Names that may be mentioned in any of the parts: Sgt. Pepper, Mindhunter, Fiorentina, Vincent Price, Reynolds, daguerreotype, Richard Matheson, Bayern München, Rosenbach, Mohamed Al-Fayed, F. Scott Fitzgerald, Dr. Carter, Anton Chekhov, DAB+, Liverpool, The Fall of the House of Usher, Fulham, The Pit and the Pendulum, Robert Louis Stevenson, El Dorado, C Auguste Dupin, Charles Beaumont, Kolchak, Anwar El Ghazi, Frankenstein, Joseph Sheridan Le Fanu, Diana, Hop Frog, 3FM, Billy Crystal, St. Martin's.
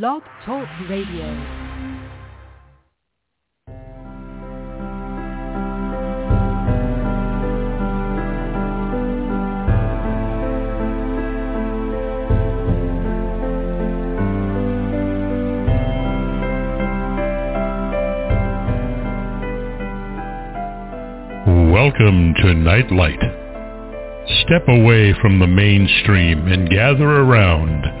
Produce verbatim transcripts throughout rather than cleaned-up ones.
Blog Talk Radio. Welcome to Nightlight. Step away from the mainstream and gather around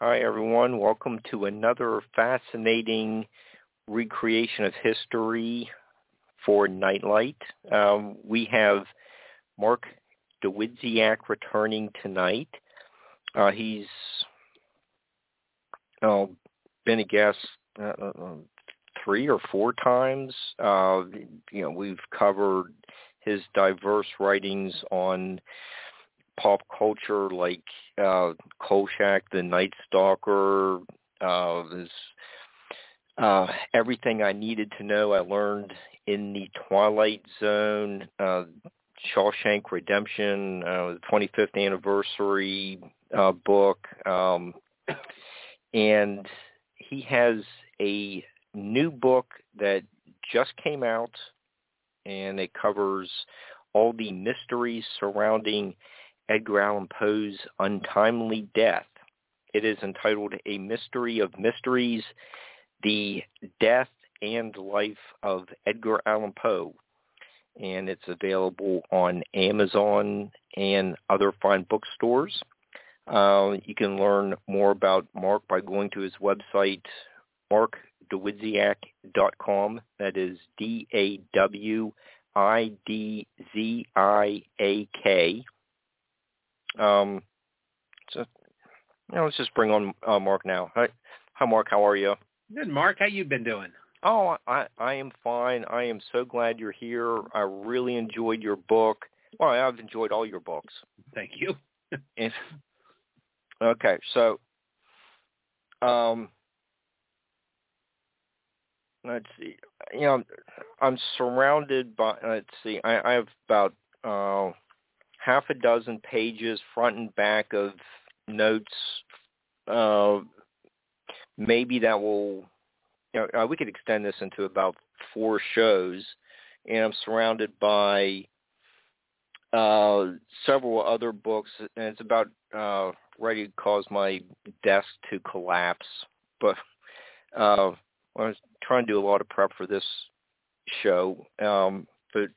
Hi, everyone. Welcome to another fascinating recreation of history for Nightlight. Um, we have Mark Dawidziak returning tonight. Uh, he's uh, been a guest uh, three or four times. Uh, you know, we've covered his diverse writings on pop culture, like uh, Kolchak, the Night Stalker, uh, this, uh, everything I needed to know I learned in the Twilight Zone, uh, Shawshank Redemption, uh, the twenty-fifth anniversary uh, book, um, and he has a new book that just came out, and it covers all the mysteries surrounding Edgar Allan Poe's untimely death. It is entitled A Mystery of Mysteries, The Death and Life of Edgar Allan Poe, and it's available on Amazon and other fine bookstores. Uh, you can learn more about Mark by going to his website, mark dawidziak dot com. That is D A W I D Z I A K. Um, so now let's just bring on uh, Mark now. Hi, hi, Mark. How are you? Good, Mark. How you been doing? Oh, I, I am fine. I am so glad you're here. I really enjoyed your book. Well, I've enjoyed all your books. Thank you. and, okay, so um, let's see. You know, I'm surrounded by. Let's see. I, I have about. Uh, half a dozen pages front and back of notes. Uh, maybe that will, you know, we could extend this into about four shows. And I'm surrounded by uh, several other books, and it's about uh, ready to cause my desk to collapse. But uh, I was trying to do a lot of prep for this show. Um, but,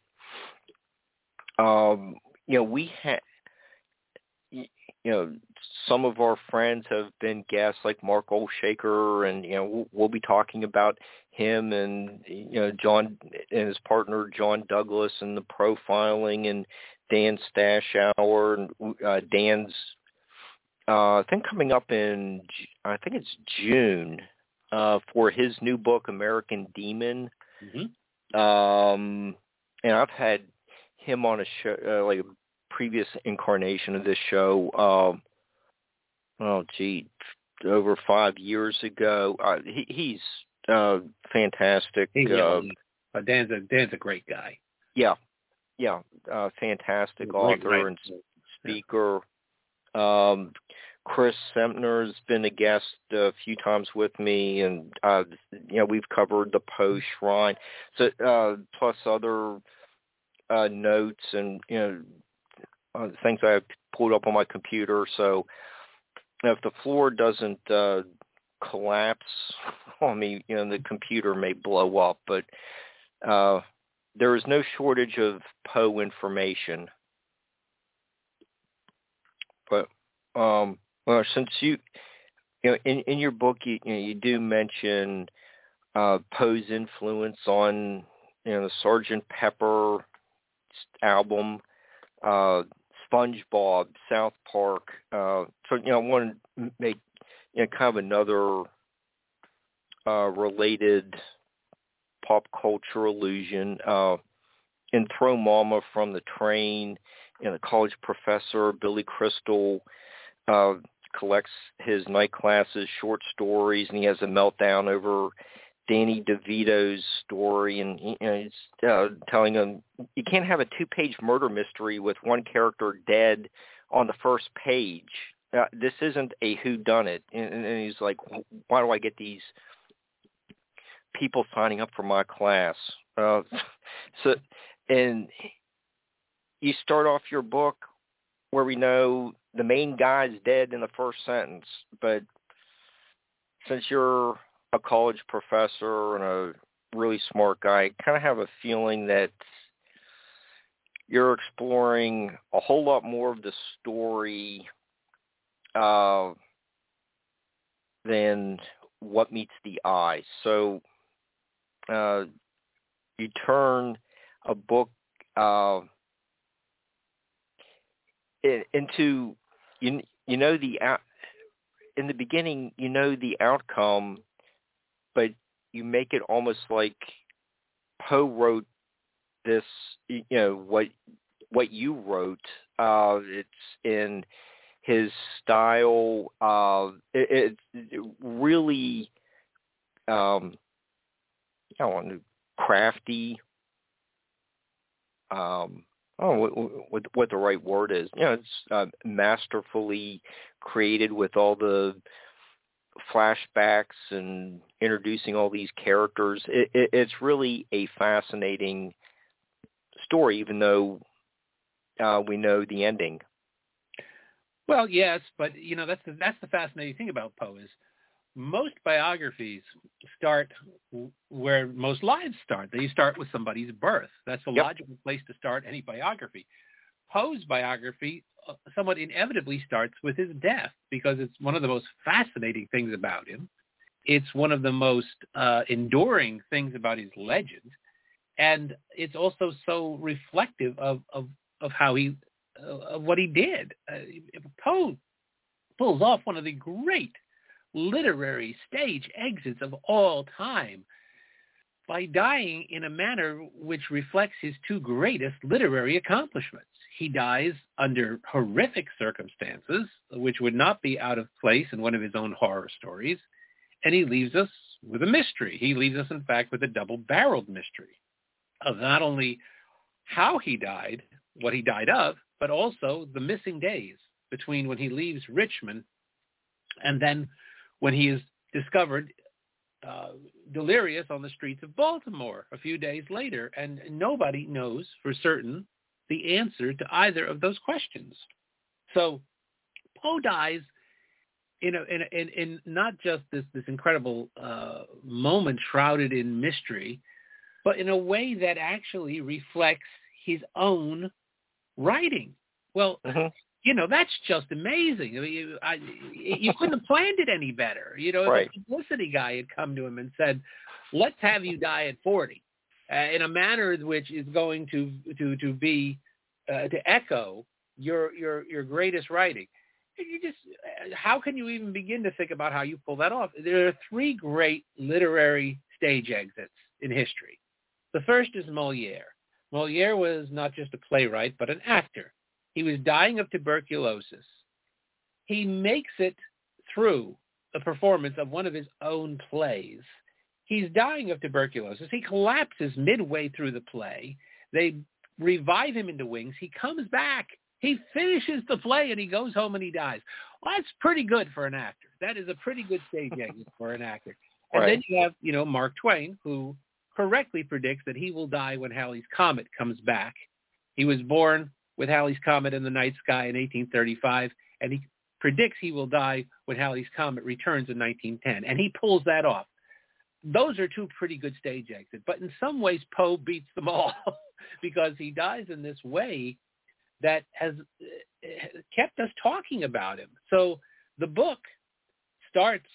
um, You know, we had, you know, some of our friends have been guests like Mark Olshaker, and, you know, we'll, we'll be talking about him and, you know, John and his partner, John Douglas, and the profiling, and Dan Stash Hour, and uh, Dan's, uh, I think coming up in, I think it's June, uh, for his new book, American Demon. Mm-hmm. Um, and I've had him on a show, uh, like a previous incarnation of this show, um, oh, gee, over five years ago. Uh, he, he's uh, fantastic. He, uh, I, But Dan's a Dan's a great guy. Yeah, yeah, uh, fantastic author great, and speaker. Yeah. Um, Chris Sempner's been a guest a few times with me, and uh, you know we've covered the Poe Shrine, so uh, plus other uh, notes and you know uh, things I have pulled up on my computer. So you know, if the floor doesn't uh, collapse on me, you know the computer may blow up, but uh, there is no shortage of Poe information. But um. Well, since you, you know, in, in your book, you, you, know, you do mention uh, Poe's influence on, you know, the Sergeant Pepper album, uh, SpongeBob, South Park. Uh, so, you know, I want to make, you know, kind of another uh, related pop culture allusion. Uh, in Throw Mama from the Train, you know, the college professor, Billy Crystal, uh, collects his night classes, short stories, and he has a meltdown over Danny DeVito's story, and he, you know, he's uh, telling him, you can't have a two-page murder mystery with one character dead on the first page. Uh, this isn't a whodunit. And, and he's like, why do I get these people signing up for my class? Uh, so, and you start off your book where we know the main guy's dead in the first sentence, but since you're a college professor and a really smart guy, I kind of have a feeling that you're exploring a whole lot more of the story uh, than what meets the eye. So uh, you turn a book uh, into, you, you know, the out, in the beginning, you know the outcome, but you make it almost like Poe wrote this, you know, what what you wrote. Uh, it's in his style. Uh, it, it really, um, I don't know, crafty. Um, Oh, what, what, what the right word is? You know, it's uh, masterfully created with all the flashbacks and introducing all these characters. It, it, it's really a fascinating story, even though uh, we know the ending. Well, yes, but you know that's the, that's the fascinating thing about Poe is most biographies start where most lives start. They start with somebody's birth. That's a yep. logical place to start any biography. Poe's biography somewhat inevitably starts with his death because it's one of the most fascinating things about him. It's one of the most uh, enduring things about his legend. And it's also so reflective of, of, of how he, uh, of what he did. Uh, Poe pulls off one of the great literary stage exits of all time by dying in a manner which reflects his two greatest literary accomplishments. He dies under horrific circumstances, which would not be out of place in one of his own horror stories, and he leaves us with a mystery. He leaves us, in fact, with a double-barreled mystery of not only how he died, what he died of, but also the missing days between when he leaves Richmond and then when he is discovered uh, delirious on the streets of Baltimore a few days later, and nobody knows for certain the answer to either of those questions. So Poe dies in, a, in, in, in not just this, this incredible uh, moment shrouded in mystery, but in a way that actually reflects his own writing. Well, uh-huh. You know, that's just amazing. I mean, you, I, you couldn't have planned it any better. You know, right. If a publicity guy had come to him and said, let's have you die at forty uh, in a manner which is going to to, to be, uh, to echo your, your, your greatest writing. You just, how can you even begin to think about how you pull that off? There are three great literary stage exits in history. The first is Molière. Molière was not just a playwright, but an actor. He was dying of tuberculosis. He makes it through the performance of one of his own plays. he's dying of tuberculosis. He collapses midway through the play. They revive him into wings. He comes back. He finishes the play, and he goes home and he dies. Well, that's pretty good for an actor. That is a pretty good stage exit for an actor. And right. Then you have, you know, Mark Twain, who correctly predicts that he will die when Halley's Comet comes back. He was born with Halley's Comet in the night sky in eighteen thirty-five, and he predicts he will die when Halley's Comet returns in nineteen ten, and he pulls that off. Those are two pretty good stage exits, but in some ways Poe beats them all because he dies in this way that has kept us talking about him. So the book starts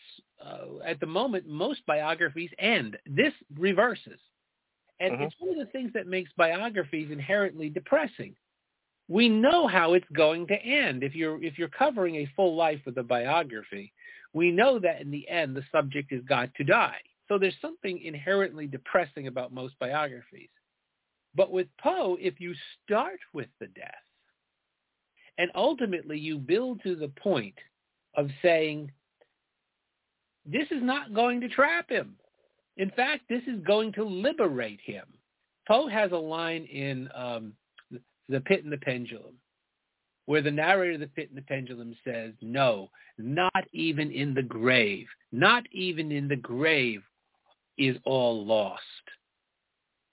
uh, at the moment most biographies end. This reverses. And mm-hmm. It's one of the things that makes biographies inherently depressing. We know how it's going to end. If you're if you're covering a full life with a biography, we know that in the end the subject has got to die. So there's something inherently depressing about most biographies. But with Poe, if you start with the death and ultimately you build to the point of saying, this is not going to trap him. In fact, this is going to liberate him. Poe has a line in um, The Pit and the Pendulum where the narrator of The Pit and the Pendulum says, no, not even in the grave, not even in the grave is all lost.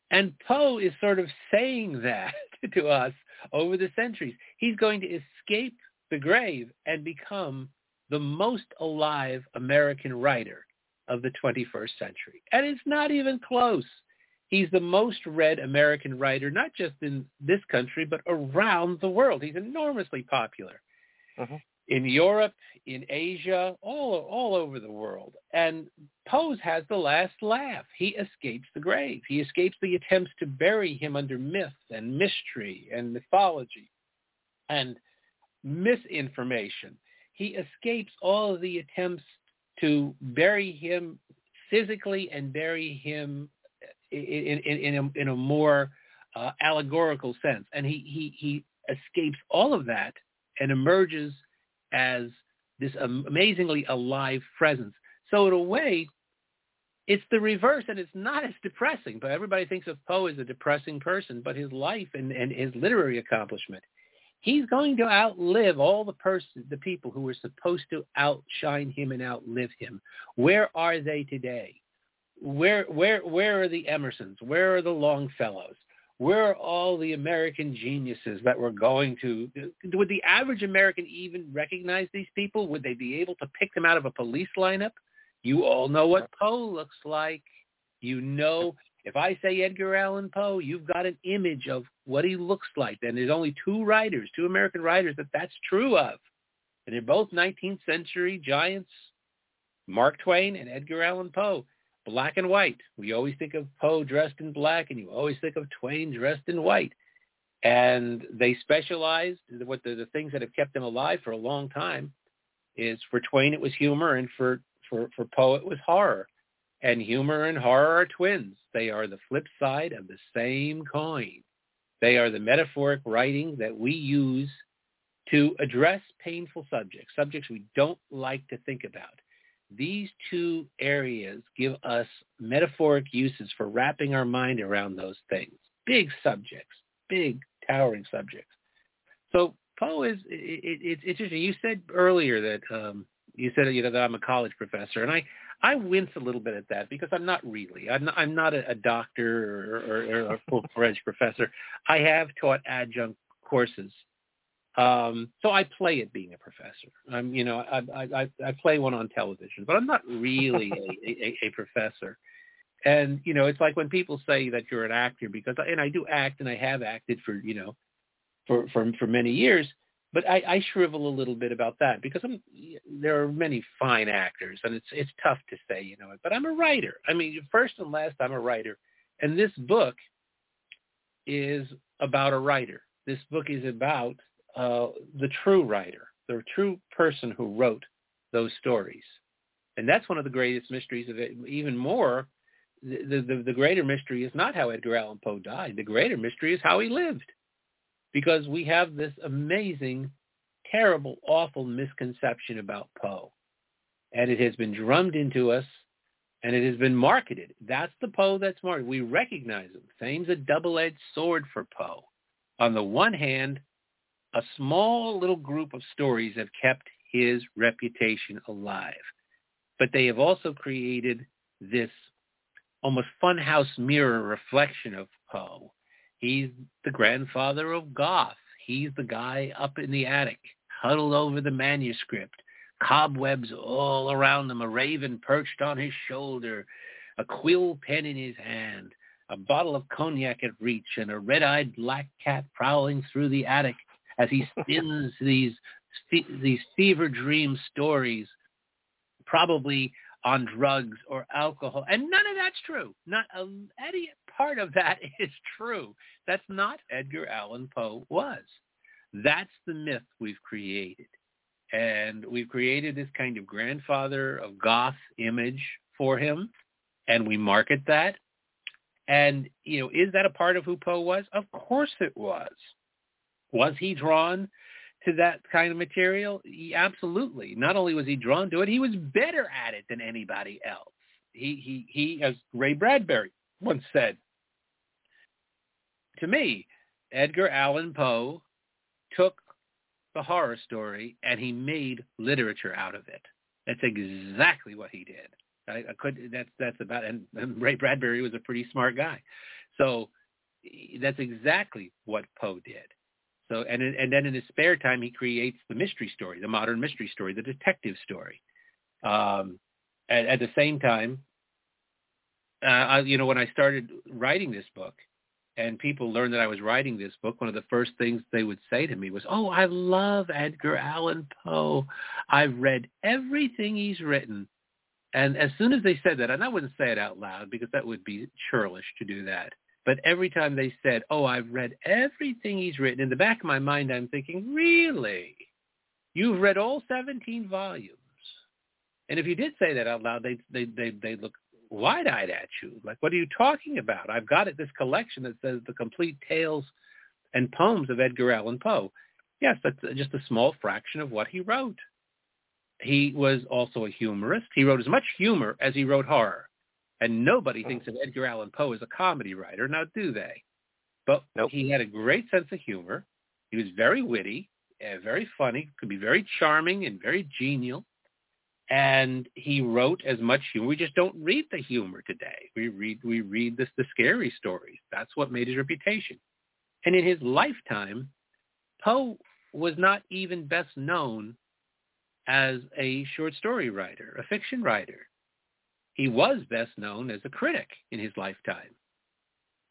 And Poe is sort of saying that to us over the centuries. He's going to escape the grave and become the most alive American writer of the twenty-first century. And it's not even close. He's the most read American writer, not just in this country, but around the world. He's enormously popular uh-huh. in Europe, in Asia, all, all over the world. And Poe has the last laugh. He escapes the grave. He escapes the attempts to bury him under myth and mystery and mythology and misinformation. He escapes all of the attempts to bury him physically and bury him in, in, in, a, in a more uh, allegorical sense. And he, he, he escapes all of that and emerges as this amazingly alive presence. So in a way, it's the reverse, and it's not as depressing. But everybody thinks of Poe as a depressing person, but his life and, and his literary accomplishment, he's going to outlive all the person, the people who were supposed to outshine him and outlive him. Where are they today? Where, where, where are the Emersons? Where are the Longfellows? Where are all the American geniuses that were going to? Would the average American even recognize these people? Would they be able to pick them out of a police lineup? You all know what Poe looks like. You know. If I say Edgar Allan Poe, you've got an image of what he looks like. And there's only two writers, two American writers that that's true of. And they're both nineteenth century giants, Mark Twain and Edgar Allan Poe, black and white. We always think of Poe dressed in black, and you always think of Twain dressed in white. And they specialized, what the, the things that have kept them alive for a long time is for Twain it was humor, and for, for, for Poe it was horror. And humor and horror are twins. They are the flip side of the same coin. They are the metaphoric writing that we use to address painful subjects, subjects we don't like to think about. These two areas give us metaphoric uses for wrapping our mind around those things. Big subjects, big towering subjects. So Poe is, it, it's interesting. You said earlier that, um, you said, you know, that I'm a college professor, and I, I wince a little bit at that because I'm not really. I'm not, I'm not a, a doctor or, or, or a full-fledged professor. I have taught adjunct courses, um, so I play at being a professor. I'm, you know, I, I, I play one on television, but I'm not really a, a, a professor. And you know, it's like when people say that you're an actor, because and I do act, and I have acted for you know, for for, for many years. But I, I shrivel a little bit about that because I'm, there are many fine actors, and it's it's tough to say, you know. But I'm a writer. I mean, first and last, I'm a writer. And this book is about a writer. This book is about uh, the true writer, the true person who wrote those stories. And that's one of the greatest mysteries of it. Even more, the, the, the greater mystery is not how Edgar Allan Poe died. The greater mystery is how he lived. Because we have this amazing, terrible, awful misconception about Poe. And it has been drummed into us and it has been marketed. That's the Poe that's marketed. We recognize him. Fame's a double-edged sword for Poe. On the one hand, a small little group of stories have kept his reputation alive, but they have also created this almost funhouse mirror reflection of Poe. He's the grandfather of Goth. He's the guy up in the attic, huddled over the manuscript, cobwebs all around him, a raven perched on his shoulder, a quill pen in his hand, a bottle of cognac at reach, and a red-eyed black cat prowling through the attic as he spins these these fever dream stories, probably on drugs or alcohol. And none of that's true. Not a, any part of that is true. That's not Edgar Allan Poe was. That's the myth we've created. And we've created this kind of grandfather of Goth image for him, and we market that. And, you know, is that a part of who Poe was? Of course it was. Was he drawn to that kind of material? He, absolutely. Not only was he drawn to it, he was better at it than anybody else. He, he, he, as Ray Bradbury once said, to me, Edgar Allan Poe took the horror story and he made literature out of it. That's exactly what he did. I, I could. That's that's about. And, and Ray Bradbury was a pretty smart guy, so that's exactly what Poe did. So and and then in his spare time, he creates the mystery story, the modern mystery story, the detective story. Um, at, at the same time, uh, I, you know, when I started writing this book, and people learned that I was writing this book, one of the first things they would say to me was, "Oh, I love Edgar Allan Poe. I've read everything he's written." And as soon as they said that, and I wouldn't say it out loud because that would be churlish to do that, but every time they said, "Oh, I've read everything he's written," in the back of my mind, I'm thinking, really? You've read all seventeen volumes? And if you did say that out loud, they they they they look wide-eyed at you. Like, what are you talking about? I've got it, this collection that says The Complete Tales and Poems of Edgar Allan Poe. Yes, that's just a small fraction of what he wrote. He was also a humorist. He wrote as much humor as he wrote horror. And nobody thinks of Edgar Allan Poe as a comedy writer. Now, do they? But nope. He had a great sense of humor. He was very witty, and very funny, could be very charming and very genial. And he wrote as much humor. We just don't read the humor today. We read we read this, the scary stories. That's what made his reputation. And in his lifetime, Poe was not even best known as a short story writer, a fiction writer. He was best known as a critic in his lifetime.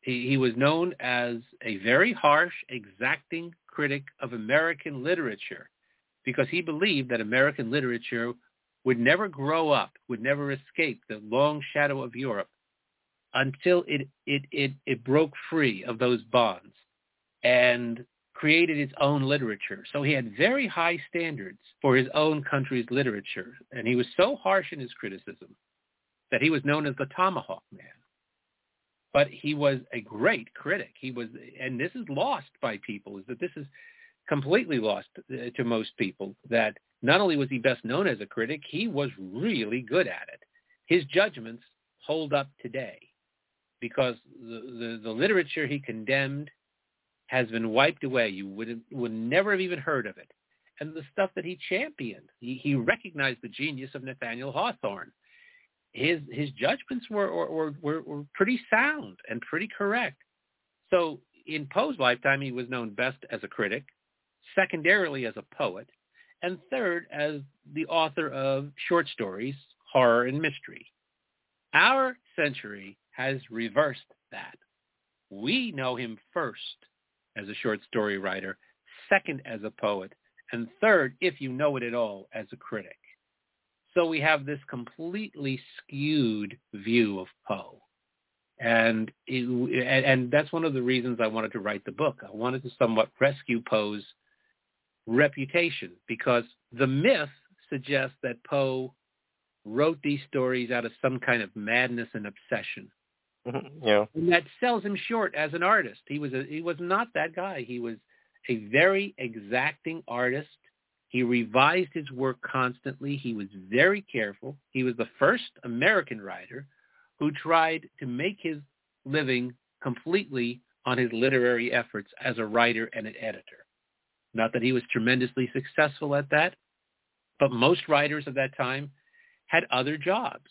He, he was known as a very harsh, exacting critic of American literature because he believed that American literature would never grow up, would never escape the long shadow of Europe until it, it, it, it broke free of those bonds and created its own literature. So he had very high standards for his own country's literature. And he was so harsh in his criticism that he was known as the Tomahawk Man. But he was a great critic. He was, and this is lost by people, is that this is completely lost to most people, that not only was he best known as a critic, he was really good at it. His judgments hold up today because the, the, the literature he condemned has been wiped away. You would would never have even heard of it. And the stuff that he championed, he, he recognized the genius of Nathaniel Hawthorne. His his judgments were were, were were pretty sound and pretty correct. So in Poe's lifetime, he was known best as a critic, secondarily as a poet, and third as the author of short stories, horror, and mystery. Our century has reversed that. We know him first as a short story writer, second as a poet, and third, if you know it at all, as a critic. So we have this completely skewed view of Poe. And it, and that's one of the reasons I wanted to write the book. I wanted to somewhat rescue Poe's reputation because the myth suggests that Poe wrote these stories out of some kind of madness and obsession. Yeah. And that sells him short as an artist. He was a, he was not that guy. He was a very exacting artist He revised his work constantly. He was very careful. He was the first American writer who tried to make his living completely on his literary efforts as a writer and an editor. Not that he was tremendously successful at that, but most writers of that time had other jobs.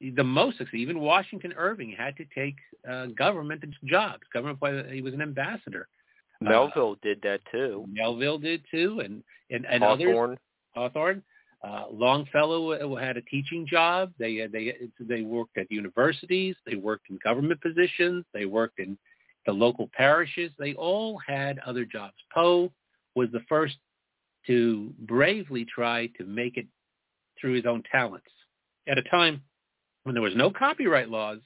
The most, even Washington Irving had to take uh, government jobs. Government, he was an ambassador. Melville uh, did that too. Melville did too, and and, and Hawthorne. others. Hawthorne, uh, Longfellow had a teaching job. They they they worked at universities. They worked in government positions. They worked in the local parishes. They all had other jobs. Poe was the first to bravely try to make it through his own talents at a time when there was no copyright laws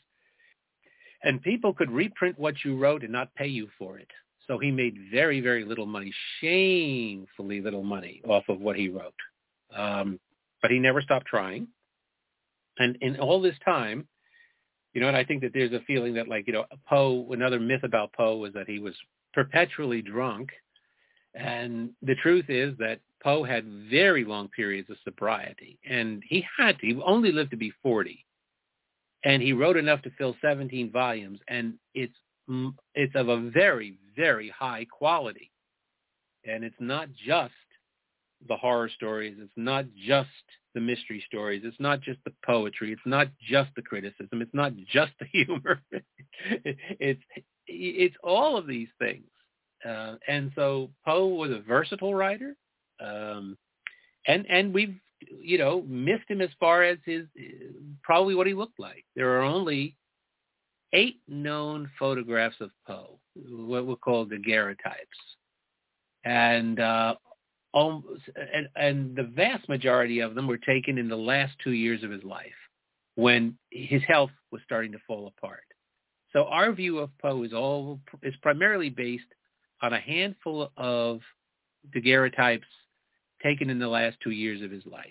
and people could reprint what you wrote and not pay you for it. So he made very, very little money, shamefully little money off of what he wrote. Um, but he never stopped trying. And in all this time, you know, and I think that there's a feeling that, like, you know, Poe, another myth about Poe was that he was perpetually drunk. And the truth is that Poe had very long periods of sobriety, and he had to. He only lived to be forty, and he wrote enough to fill seventeen volumes, and it's it's of a very, very high quality. And it's not just the horror stories. It's not just the mystery stories. It's not just the poetry. It's not just the criticism. It's not just the humor. it's it's all of these things. Uh, and so Poe was a versatile writer. Um, and, and we've, you know, missed him as far as his, probably what he looked like. There are only eight known photographs of Poe, what we call daguerreotypes. And, uh, almost, and, and the vast majority of them were taken in the last two years of his life when his health was starting to fall apart. So our view of Poe is all, is primarily based on a handful of daguerreotypes taken in the last two years of his life.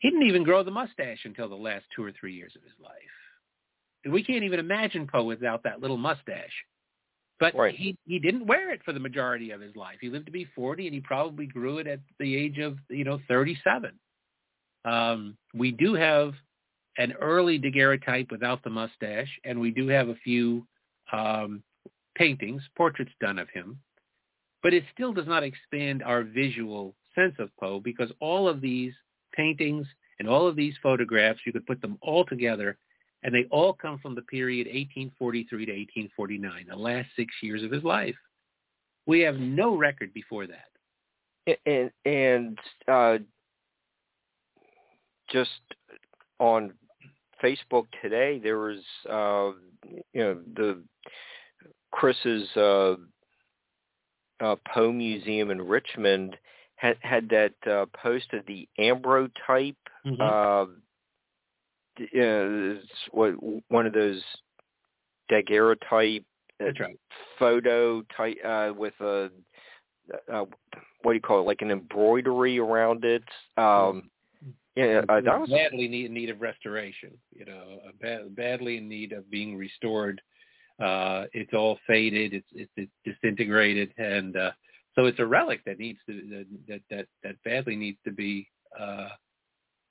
He didn't even grow the mustache until the last two or three years of his life. And we can't even imagine Poe without that little mustache. But right. he, he didn't wear it for the majority of his life. He lived to be forty, and he probably grew it at the age of, you know, thirty-seven. Um, we do have an early daguerreotype without the mustache, and we do have a few um, paintings, portraits done of him. But it still does not expand our visual sense of Poe, because all of these paintings and all of these photographs, you could put them all together, and they all come from the period eighteen forty-three to eighteen forty-nine, the last six years of his life. We have no record before that. And, and uh, just on Facebook today, there was, uh, you know, the Chris's Uh, Uh, Poe Museum in Richmond had, had that uh, post of the ambrotype. Mm-hmm. Uh, it's what, one of those daguerreotype uh, right. photo type uh, with a uh, what do you call it? Like an embroidery around it. Um, yeah, uh, that was badly in need of restoration. You know, bad, badly in need of being restored. Uh, it's all faded, it's, it's, it's disintegrated, and uh, so it's a relic that needs to that that, that badly needs to be uh,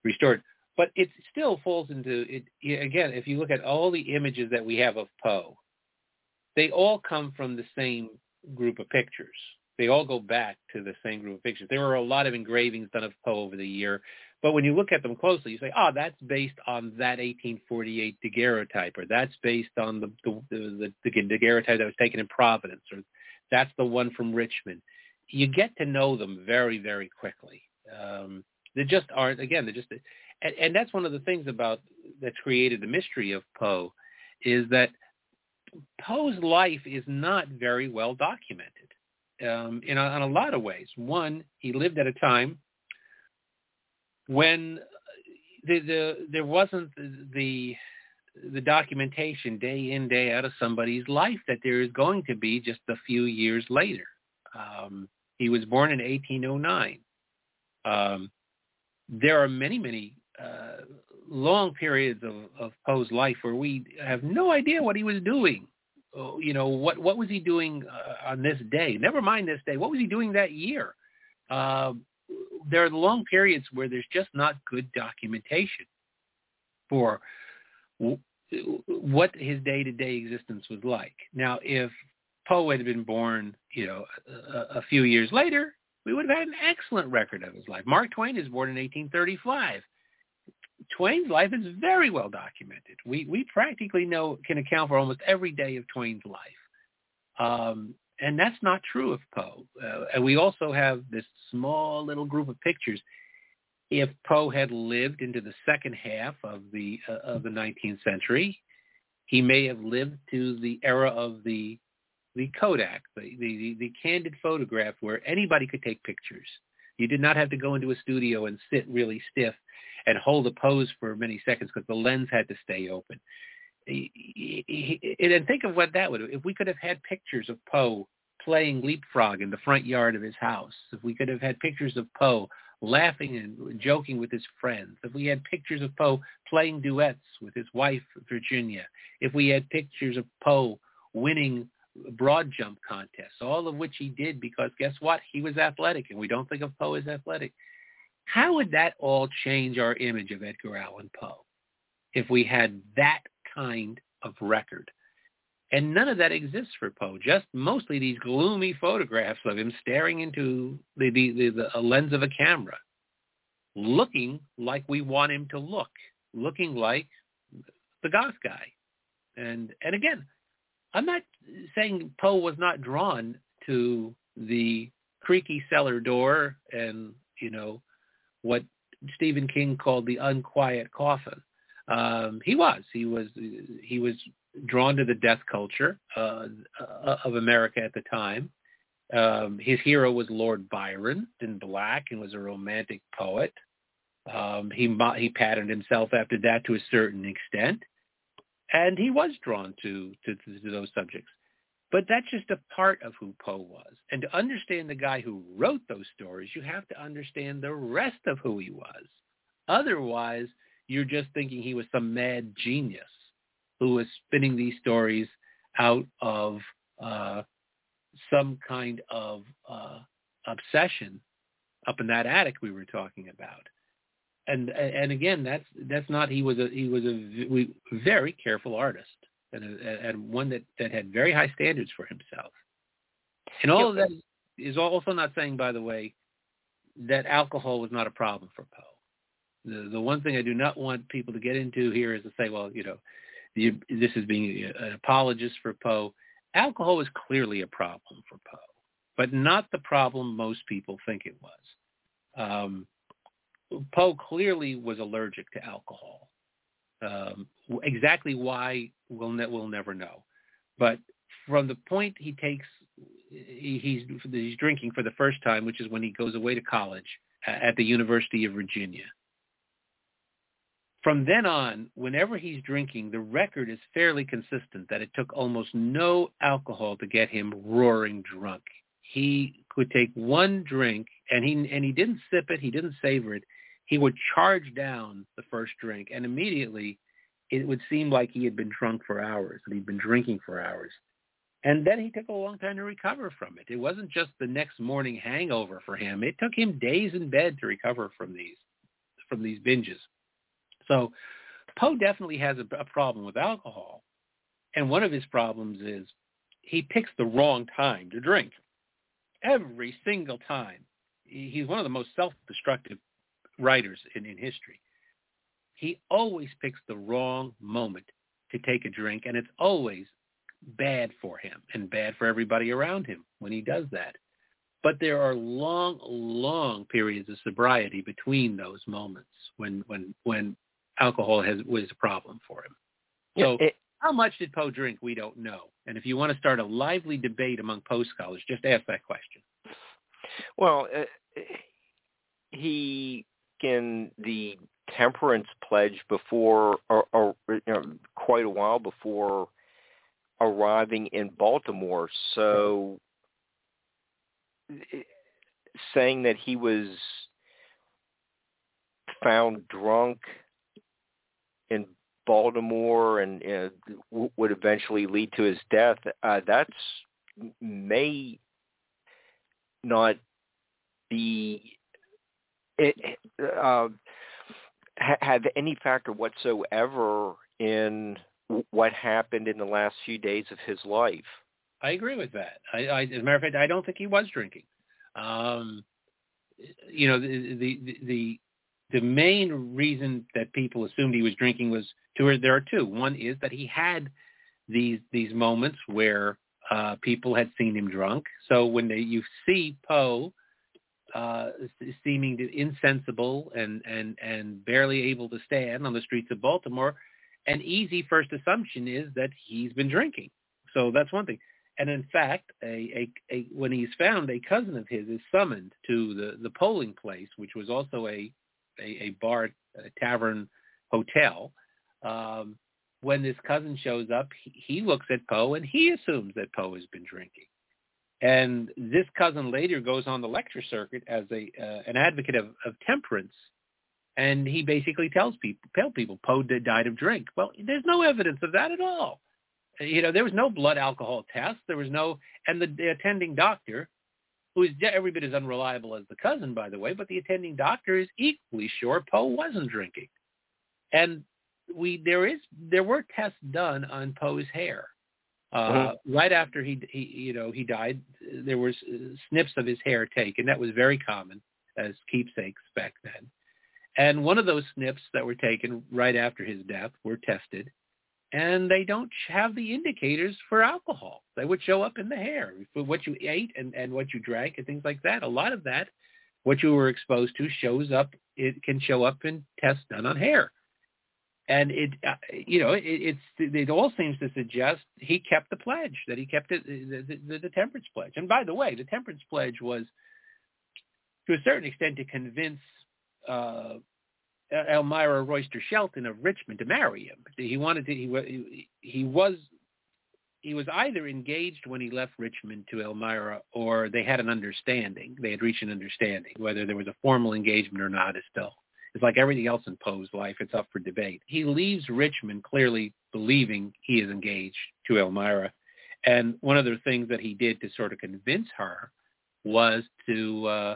restored. But it still falls into it again. If you look at all the images that we have of Poe, they all come from the same group of pictures. They all go back to the same group of pictures. There were a lot of engravings done of Poe over the year, but when you look at them closely, you say, "Ah, oh, that's based on that eighteen forty-eight daguerreotype, or that's based on the the, the the the daguerreotype that was taken in Providence, or that's the one from Richmond." You get to know them very, very quickly. Um, they just aren't. Again, they just, and, and that's one of the things about that's created the mystery of Poe, is that Poe's life is not very well documented um, in on a lot of ways. One, he lived at a time when the, the, there wasn't the the documentation day in, day out of somebody's life that there is going to be just a few years later. Um, he was born in eighteen oh nine. Um, there are many, many uh, long periods of, of Poe's life where we have no idea what he was doing. Oh, you know, what, what was he doing uh, on this day? Never mind this day. What was he doing that year? Uh, there are long periods where there's just not good documentation for w- what his day-to-day existence was like. Now, if Poe had been born, you know, a, a few years later, we would have had an excellent record of his life. Mark Twain is born in eighteen thirty-five. Twain's life is very well documented. We we practically know, can account for almost every day of Twain's life. Um, and that's not true of Poe. Uh, and we also have this small little group of pictures. If Poe had lived into the second half of the uh, of the nineteenth century, he may have lived to the era of the the Kodak, the, the, the candid photograph where anybody could take pictures. You did not have to go into a studio and sit really stiff and hold a pose for many seconds because the lens had to stay open. And think of what that would have, if we could have had pictures of Poe playing leapfrog in the front yard of his house, if we could have had pictures of Poe laughing and joking with his friends, if we had pictures of Poe playing duets with his wife, Virginia, if we had pictures of Poe winning broad jump contests, all of which he did because guess what? He was athletic, and we don't think of Poe as athletic. How would that all change our image of Edgar Allan Poe if we had that kind of record? And none of that exists for Poe, just mostly these gloomy photographs of him staring into the, the, the, the a lens of a camera, looking like we want him to look, looking like the goth guy. And and again, I'm not saying Poe was not drawn to the creaky cellar door and, you know, what Stephen King called the unquiet coffin. Um, he was. He was he was drawn to the death culture uh, of America at the time. Um, his hero was Lord Byron in black and was a romantic poet. Um, he he patterned himself after that to a certain extent. And he was drawn to, to, to those subjects. But that's just a part of who Poe was. And to understand the guy who wrote those stories, you have to understand the rest of who he was. Otherwise, you're just thinking he was some mad genius who was spinning these stories out of uh, some kind of uh, obsession up in that attic we were talking about. And and again, that's that's not he was a he was a very careful artist and, a, and one that, that had very high standards for himself. And all of that is also not saying, by the way, that alcohol was not a problem for Poe. The the one thing I do not want people to get into here is to say, well, you know, you, this is being an apologist for Poe. Alcohol was clearly a problem for Poe, but not the problem most people think it was. Um, Poe clearly was allergic to alcohol. Um, exactly why, we'll, ne- we'll never know. But from the point he takes, he, he's, he's drinking for the first time, which is when he goes away to college at the University of Virginia. From then on, whenever he's drinking, the record is fairly consistent that it took almost no alcohol to get him roaring drunk. He could take one drink, and he and he didn't sip it. He didn't savor it. He would charge down the first drink, and immediately it would seem like he had been drunk for hours, and he'd been drinking for hours. And then he took a long time to recover from it. It wasn't just the next morning hangover for him. It took him days in bed to recover from these from these binges. So Poe definitely has a, a problem with alcohol, and one of his problems is he picks the wrong time to drink. Every single time. He's one of the most self-destructive writers in, in history. He always picks the wrong moment to take a drink, and it's always bad for him and bad for everybody around him when he does that. But there are long, long periods of sobriety between those moments when when, when alcohol has was a problem for him. So yeah, it- How much did Poe drink? We don't know. And if you want to start a lively debate among Poe scholars, just ask that question. Well, uh, he, in the temperance pledge before, or, or you know, quite a while before arriving in Baltimore, so saying that he was found drunk in Baltimore and you know, would eventually lead to his death. Uh, that's may not be it uh, had any factor whatsoever in what happened in the last few days of his life. I agree with that. I, I, as a matter of fact, I don't think he was drinking. Um, you know, the the, the the main reason that people assumed he was drinking was two. There are two. One is that he had these these moments where uh, people had seen him drunk. So when they, you see Poe uh, seeming insensible and, and, and barely able to stand on the streets of Baltimore, an easy first assumption is that he's been drinking. So that's one thing. And in fact, a, a, a, when he's found, a cousin of his is summoned to the, the polling place, which was also a a, a bar, a tavern, hotel. Um, when this cousin shows up, he, he looks at Poe and he assumes that Poe has been drinking. And this cousin later goes on the lecture circuit as a uh, an advocate of, of temperance, and he basically tells people, tell people Poe died of drink. Well, there's no evidence of that at all. You know, there was no blood alcohol test. There was no, and the, the attending doctor, who is every bit as unreliable as the cousin, by the way, but the attending doctor is equally sure Poe wasn't drinking. And we, there is, there were tests done on Poe's hair. Uh, mm-hmm. Right after he, he, you know, he died, there was snips of his hair taken. That was very common as keepsakes back then. And one of those snips that were taken right after his death were tested. And they don't have the indicators for alcohol. They would show up in the hair, what you ate and, and what you drank and things like that. A lot of that, what you were exposed to, shows up. It can show up in tests done on hair, and it, uh, you know, it, it's it all seems to suggest he kept the pledge, that he kept it, the, the, the temperance pledge. And by the way, the temperance pledge was, to a certain extent, to convince Uh, Elmira Royster Shelton of Richmond to marry him. He wanted to. He, he was he was either engaged when he left Richmond to Elmira, or they had an understanding. They had reached an understanding. Whether there was a formal engagement or not is still, it's like everything else in Poe's life, it's up for debate. He leaves Richmond clearly believing he is engaged to Elmira, and one of the things that he did to sort of convince her was to. Uh,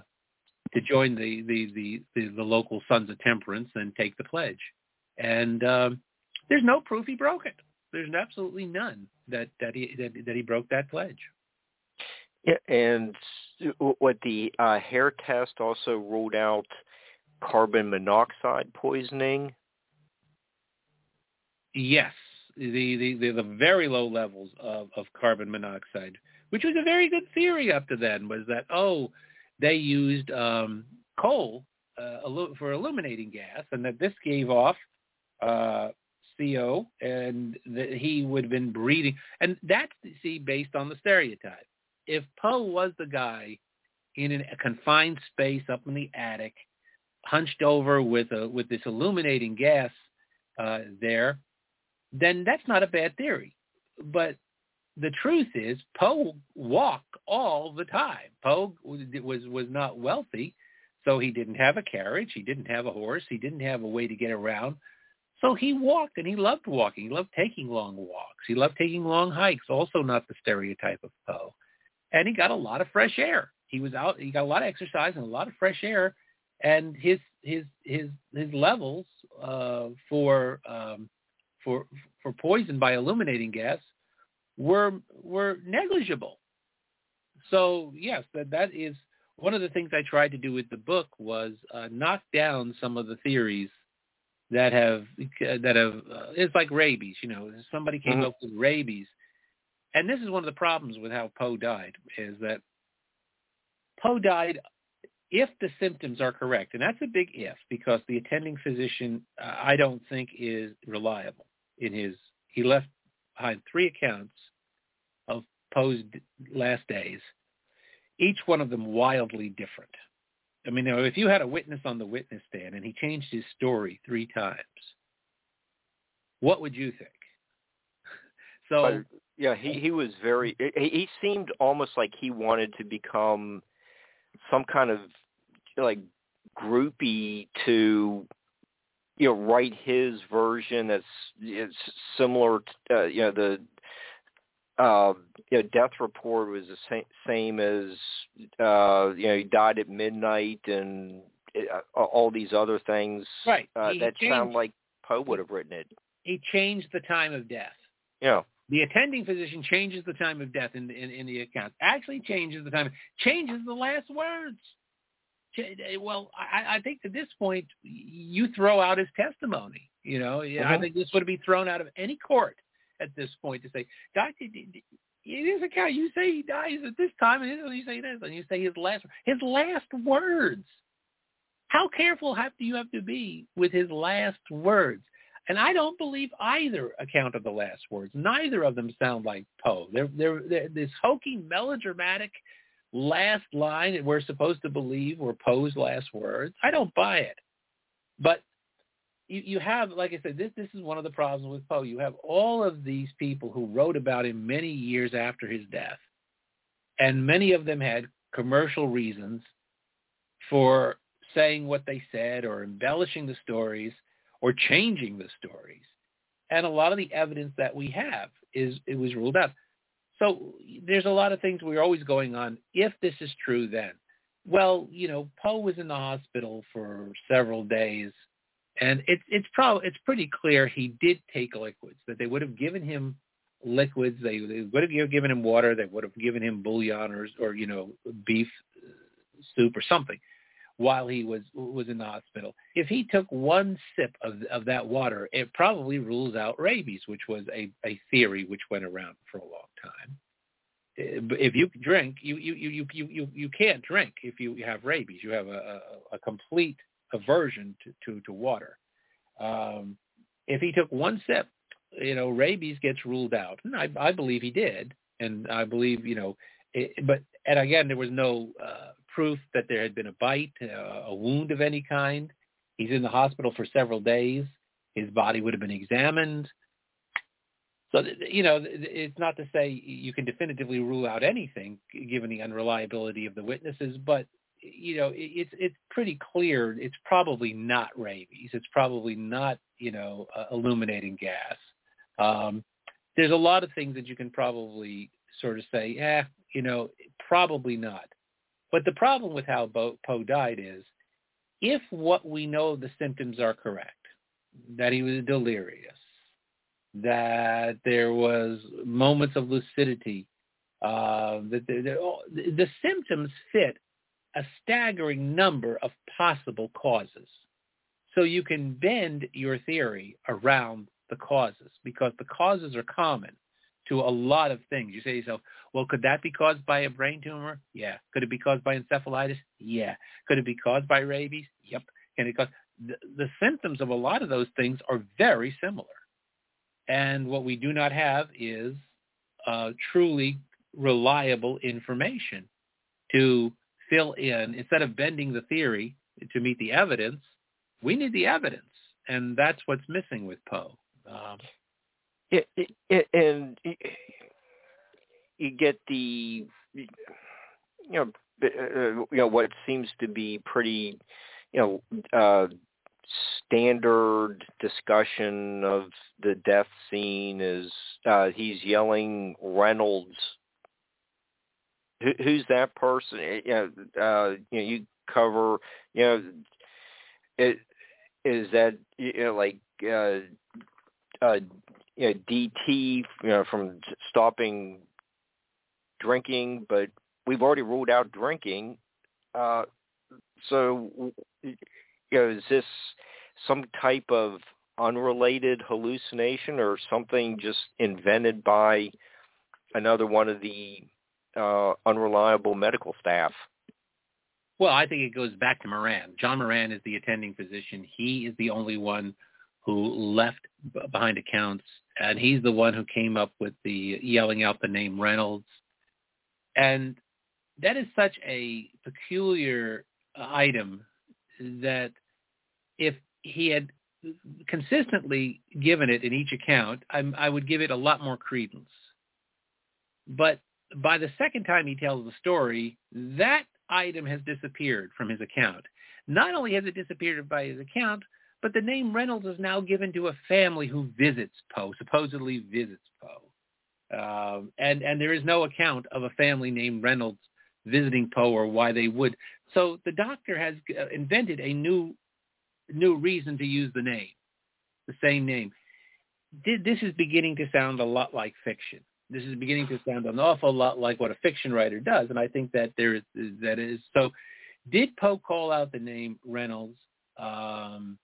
to join the, the, the, the, the local Sons of Temperance and take the pledge. And um, there's no proof he broke it. There's absolutely none that, that, he, that, that he broke that pledge. Yeah, and what the uh, hair test also ruled out carbon monoxide poisoning? Yes, the, the, the, the very low levels of, of carbon monoxide, which was a very good theory up to then, was that, oh, they used um, coal uh, for illuminating gas, and that this gave off uh, C O, and that he would have been breathing. And that's, see, based on the stereotype. If Poe was the guy in a confined space up in the attic, hunched over with a, with this illuminating gas uh, there, then that's not a bad theory. But the truth is, Poe walked all the time. Poe was was not wealthy, so he didn't have a carriage. He didn't have a horse. He didn't have a way to get around. So he walked, and he loved walking. He loved taking long walks. He loved taking long hikes, also not the stereotype of Poe. And he got a lot of fresh air. He was out. He got a lot of exercise and a lot of fresh air. And his his his his levels uh, for um, for for poison by illuminating gas were were negligible. So yes, that that is one of the things I tried to do with the book, was uh, knock down some of the theories that have that have uh, it's like rabies. You know, somebody came mm-hmm. up with rabies, and this is one of the problems with how Poe died, is that Poe died if the symptoms are correct, and that's a big if, because the attending physician uh, I don't think is reliable in his he left behind three accounts of Poe's last days, each one of them wildly different. I mean, if you had a witness on the witness stand and he changed his story three times, what would you think? So uh, yeah, he, he was very, he seemed almost like he wanted to become some kind of like groupie to, you know, write his version that's, it's similar to, uh, you know, the uh, you know, death report was the same, same as, uh, you know, he died at midnight and uh, all these other things right. uh, that changed, sound like Poe would have written it. He changed the time of death. Yeah. The attending physician changes the time of death in, in, in the account. Actually changes the time. Changes the last words. Well, I, I think at this point, you throw out his testimony. You know, mm-hmm. I think this would be thrown out of any court at this point to say, Doctor, it is a cow. You say he dies at this time, and you say this, and you say his last his last words. How careful have do you have to be with his last words? And I don't believe either account of the last words. Neither of them sound like Poe. They're, they're, they're this hokey, melodramatic last line that we're supposed to believe were Poe's last words. I don't buy it. But you, you have, like I said, this this is one of the problems with Poe. You have all of these people who wrote about him many years after his death, and many of them had commercial reasons for saying what they said or embellishing the stories or changing the stories. And a lot of the evidence that we have is it was ruled out. So there's a lot of things we're always going on. If this is true, then, well, you know, Poe was in the hospital for several days, and it's it's probably it's pretty clear he did take liquids. That they would have given him liquids. They, they would have given him water. They would have given him bouillon or or you know beef soup or something while he was was in the hospital. If he took one sip of of that water, it probably rules out rabies, which was a, a theory which went around for a long time. If you drink, you you you you you you can't drink if you have rabies. You have a, a, a complete aversion to to, to water. Um, if he took one sip, you know, rabies gets ruled out, and I, I believe he did, and I believe you know, it, but and again, there was no. Uh, proof that there had been a bite, uh, a wound of any kind. He's in the hospital for several days. His body would have been examined. So, th- you know, th- it's not to say you can definitively rule out anything given the unreliability of the witnesses, but, you know, it, it's it's pretty clear it's probably not rabies. It's probably not, you know, uh, illuminating gas. Um, there's a lot of things that you can probably sort of say, eh, you know, probably not. But the problem with how Poe died is, if what we know of the symptoms are correct, that he was delirious, that there was moments of lucidity, uh, that they're all, the symptoms fit a staggering number of possible causes. So you can bend your theory around the causes because the causes are common to a lot of things. You say to yourself, well, could that be caused by a brain tumor? Yeah. Could it be caused by encephalitis? Yeah. Could it be caused by rabies? Yep. Can it cause the, the symptoms of a lot of those things are very similar. And what we do not have is uh, truly reliable information to fill in. Instead of bending the theory to meet the evidence, we need the evidence. And that's what's missing with Poe. Um, It, it, it, and it, you get the, you know, uh, you know what seems to be pretty, you know, uh, standard discussion of the death scene is uh, he's yelling Reynolds. Who, who's that person? You know, uh, you know, you cover. You know, it, is that you know like uh, uh, you know, D T, you know, from stopping drinking, but we've already ruled out drinking. Uh, so, you know, is this some type of unrelated hallucination or something just invented by another one of the uh, unreliable medical staff? Well, I think it goes back to Moran. John Moran is the attending physician. He is the only one who left behind accounts, and he's the one who came up with the yelling out the name Reynolds. And that is such a peculiar item that if he had consistently given it in each account, I'm, I would give it a lot more credence. But by the second time he tells the story, that item has disappeared from his account. Not only has it disappeared by his account, but the name Reynolds is now given to a family who visits Poe, supposedly visits Poe. Um, and, and there is no account of a family named Reynolds visiting Poe or why they would. So the doctor has invented a new new reason to use the name, the same name. This is beginning to sound a lot like fiction. This is beginning to sound an awful lot like what a fiction writer does, and I think that there is, that is. So did Poe call out the name Reynolds? Um,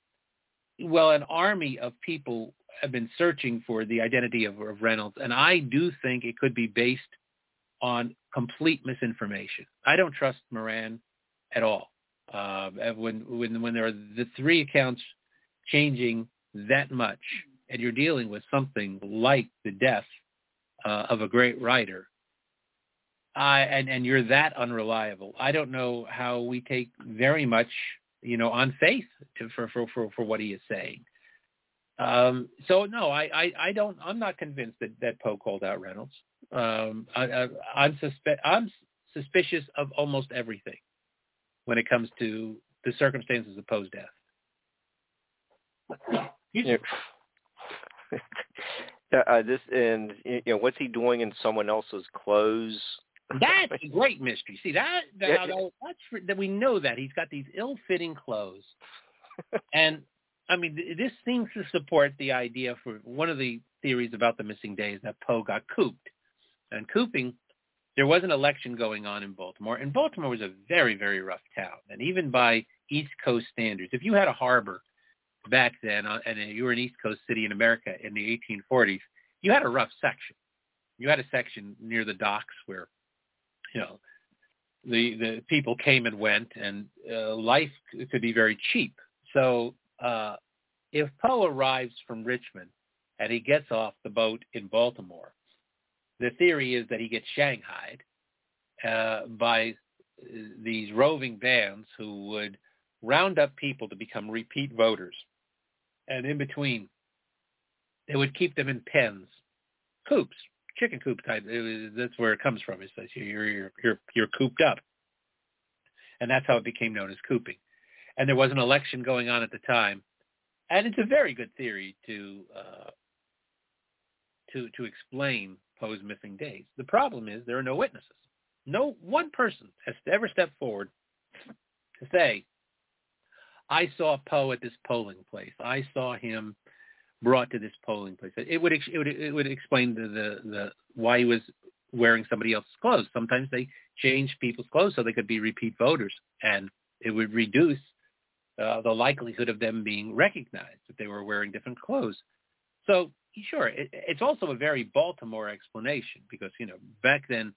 well, an army of people have been searching for the identity of, of Reynolds, and I do think it could be based on complete misinformation. I don't trust Moran at all. Uh, when when when there are the three accounts changing that much, and you're dealing with something like the death uh, of a great writer, I and and you're that unreliable, I don't know how we take very much, you know, on faith to, for, for for for what he is saying. Um, so no, I, I, I don't. I'm not convinced that, that Poe called out Reynolds. Um, I, I, I'm suspe- I'm suspicious of almost everything when it comes to the circumstances of Poe's death. Yeah. uh, this and you know, what's he doing in someone else's clothes? That's a great mystery. See that, that, yeah. that that's that we know that he's got these ill-fitting clothes, and I mean this seems to support the idea for one of the theories about the missing day is that Poe got cooped, and cooping. There was an election going on in Baltimore, and Baltimore was a very, very rough town. And even by East Coast standards, if you had a harbor back then, and you were an East Coast city in America in the eighteen forties, you had a rough section. You had a section near the docks where, you know, the the people came and went, and uh, life could be very cheap. So uh, if Poe arrives from Richmond and he gets off the boat in Baltimore, the theory is that he gets shanghaied uh, by these roving bands who would round up people to become repeat voters. And in between, they would keep them in pens, coops, chicken coop type. It was, that's where it comes from. It's like you're, you're, you're, you're cooped up. And that's how it became known as cooping. And there was an election going on at the time. And it's a very good theory to uh, to to explain Poe's missing days. The problem is there are no witnesses. No one person has ever stepped forward to say, I saw Poe at this polling place. I saw him brought to this polling place. It would it would, it would explain the, the, the why he was wearing somebody else's clothes. Sometimes they change people's clothes so they could be repeat voters, and it would reduce uh, the likelihood of them being recognized if they were wearing different clothes. So sure, it, it's also a very Baltimore explanation because, you know, back then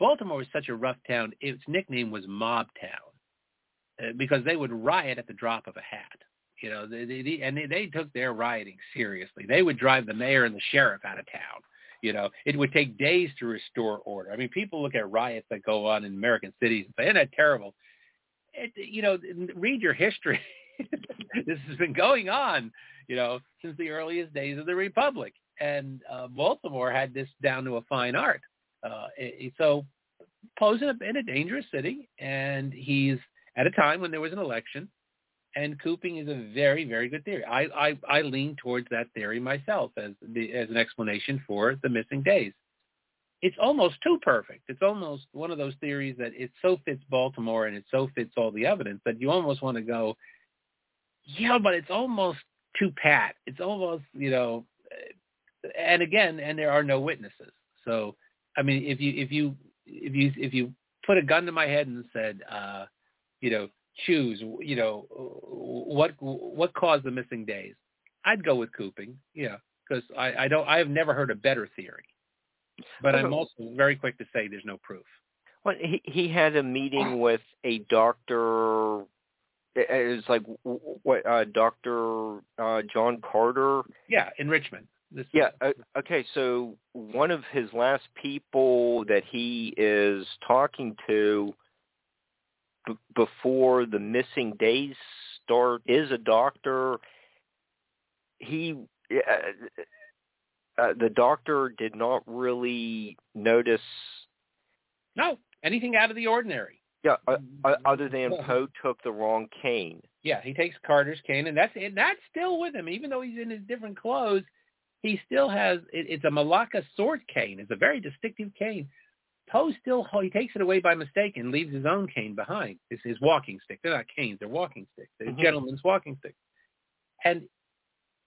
Baltimore was such a rough town. Its nickname was Mob Town uh, because they would riot at the drop of a hat, you know, they, they, and they, they took their rioting seriously. They would drive the mayor and the sheriff out of town. You know, it would take days to restore order. I mean, people look at riots that go on in American cities and say, isn't that terrible? It, you know, read your history. This has been going on, you know, since the earliest days of the Republic. And uh, Baltimore had this down to a fine art. Uh, it, so Poe's in, in a dangerous city, and he's at a time when there was an election, and cooping is a very, very good theory. I, I, I lean towards that theory myself as, the, as an explanation for the missing days. It's almost too perfect. It's almost one of those theories that it so fits Baltimore and it so fits all the evidence that you almost want to go, yeah, but it's almost too pat. It's almost, you know, and again, and there are no witnesses. So, I mean, if you if you if you if you put a gun to my head and said, uh, you know, choose, you know, what what caused the missing days, I'd go with cooping, yeah, you know, because I, I don't I have never heard a better theory. But I'm also very quick to say there's no proof. Well, he he had a meeting with a doctor. It was like what uh, Doctor Uh, John Carter. Yeah, in Richmond. This yeah. Uh, okay, so one of his last people that he is talking to b- before the missing days start is a doctor. He, uh, uh, the doctor did not really notice. No, anything out of the ordinary. Yeah, other than Poe took the wrong cane. Yeah, he takes Carter's cane, and that's and that's still with him. Even though he's in his different clothes, he still has it, – it's a Malacca sword cane. It's a very distinctive cane. Poe still, he takes it away by mistake and leaves his own cane behind. It's his walking stick. They're not canes. They're walking sticks. They're mm-hmm. gentlemen's walking sticks. And